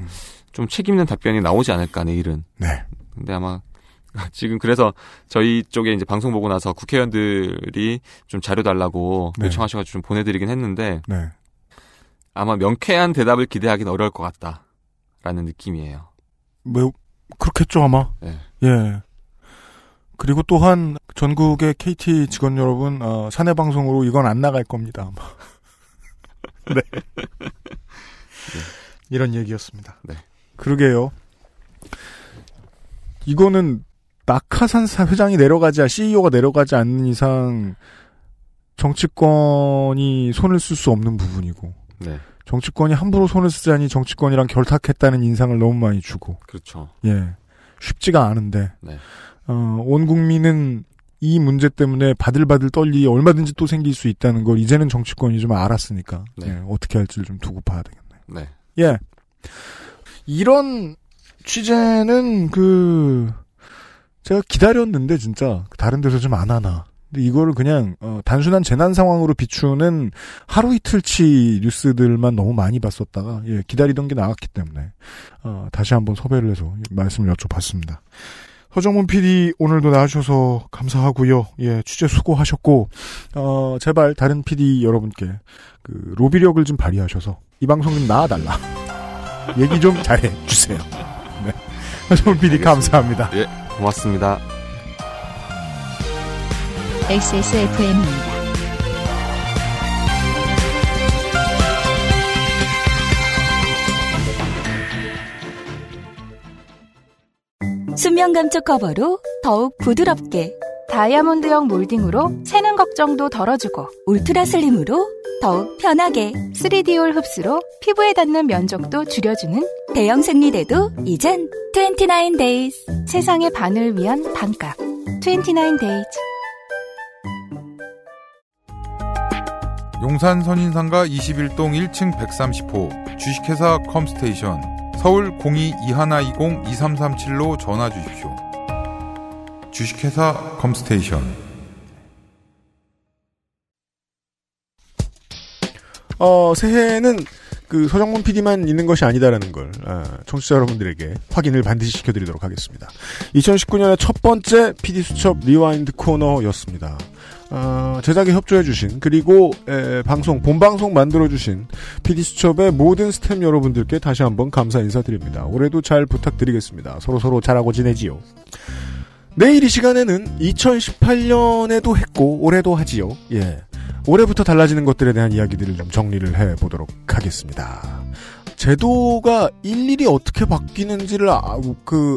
좀 책임있는 답변이 나오지 않을까 내일은. 네. 근데 아마 지금 그래서 저희 쪽에 이제 방송 보고 나서 국회의원들이 좀 자료 달라고 네. 요청하셔가지고 좀 보내드리긴 했는데 네. 아마 명쾌한 대답을 기대하긴 어려울 것 같다라는 느낌이에요. 매우 그렇겠죠 아마. 네. 예. 그리고 또한 전국의 KT 직원 여러분 사내 방송으로 이건 안 나갈 겁니다 아마. 네. 네. 이런 얘기였습니다. 네. 그러게요. 이거는 낙하산 회장이 내려가지 CEO가 내려가지 않는 이상 정치권이 손을 쓸 수 없는 부분이고 네. 정치권이 함부로 손을 쓰자니 정치권이랑 결탁했다는 인상을 너무 많이 주고 그렇죠. 예, 쉽지가 않은데 네. 온 국민은 이 문제 때문에 바들바들 떨리 얼마든지 또 생길 수 있다는 걸 이제는 정치권이 좀 알았으니까 네. 예, 어떻게 할지를 좀 두고 봐야 되겠네요. 네. 예, 이런 취재는 제가 기다렸는데 진짜 다른 데서 좀 안 하나. 근데 이거를 그냥 단순한 재난 상황으로 비추는 하루 이틀치 뉴스들만 너무 많이 봤었다가 예, 기다리던 게 나왔기 때문에 다시 한번 섭외를 해서 말씀을 여쭤봤습니다. 서정문 PD 오늘도 나와주셔서 감사하고요. 예, 취재 수고하셨고 제발 다른 PD 여러분께 그 로비력을 좀 발휘하셔서 이 방송 좀 나와달라. 얘기 좀 잘해주세요. 네. 서정문 PD 알겠습니다. 감사합니다. 예, 고맙습니다. XSFM입니다. 수면 감촉 커버로 더욱 부드럽게 다이아몬드형 몰딩으로 새는 걱정도 덜어주고 울트라 슬림으로 더욱 편하게 3D올 흡수로 피부에 닿는 면적도 줄여주는 대형 생리대도 이젠 29데이즈 세상의 반을 위한 반값 29데이즈 용산 선인상가 21동 1층 130호 주식회사 컴스테이션 서울 02-2120-2337로 전화 주십시오. 주식회사 컴스테이션. 새해에는 그 서정문 PD만 있는 것이 아니다라는 걸 청취자 여러분들에게 확인을 반드시 시켜드리도록 하겠습니다. 2019년의 첫 번째 PD 수첩 리와인드 코너였습니다. 제작에 협조해주신 그리고 본방송 만들어주신 PD수첩의 모든 스탭 여러분들께 다시 한번 감사 인사드립니다. 올해도 잘 부탁드리겠습니다. 서로서로 잘하고 지내지요. 내일 이 시간에는 2018년에도 했고 올해도 하지요. 예, 올해부터 달라지는 것들에 대한 이야기들을 좀 정리를 해보도록 하겠습니다. 제도가 일일이 어떻게 바뀌는지를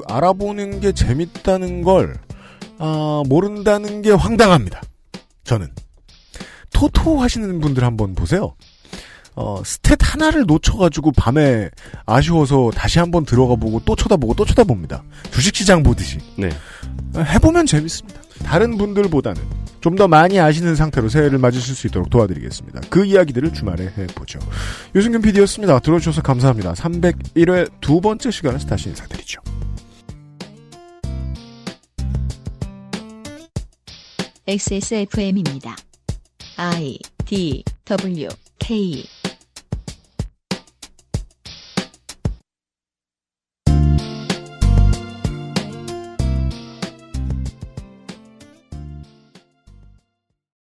알아보는 게 재밌다는 걸 모른다는 게 황당합니다. 저는 토토 하시는 분들 한번 보세요. 스탯 하나를 놓쳐가지고 밤에 아쉬워서 다시 한번 들어가보고 또 쳐다보고 또 쳐다봅니다. 주식시장 보듯이. 네. 해보면 재밌습니다. 다른 분들보다는 좀 더 많이 아시는 상태로 새해를 맞으실 수 있도록 도와드리겠습니다. 그 이야기들을 주말에 해보죠. 유승균 PD였습니다. 들어주셔서 감사합니다. 301회 두 번째 시간에서 다시 인사드리죠. XSFM입니다. I, D, W, K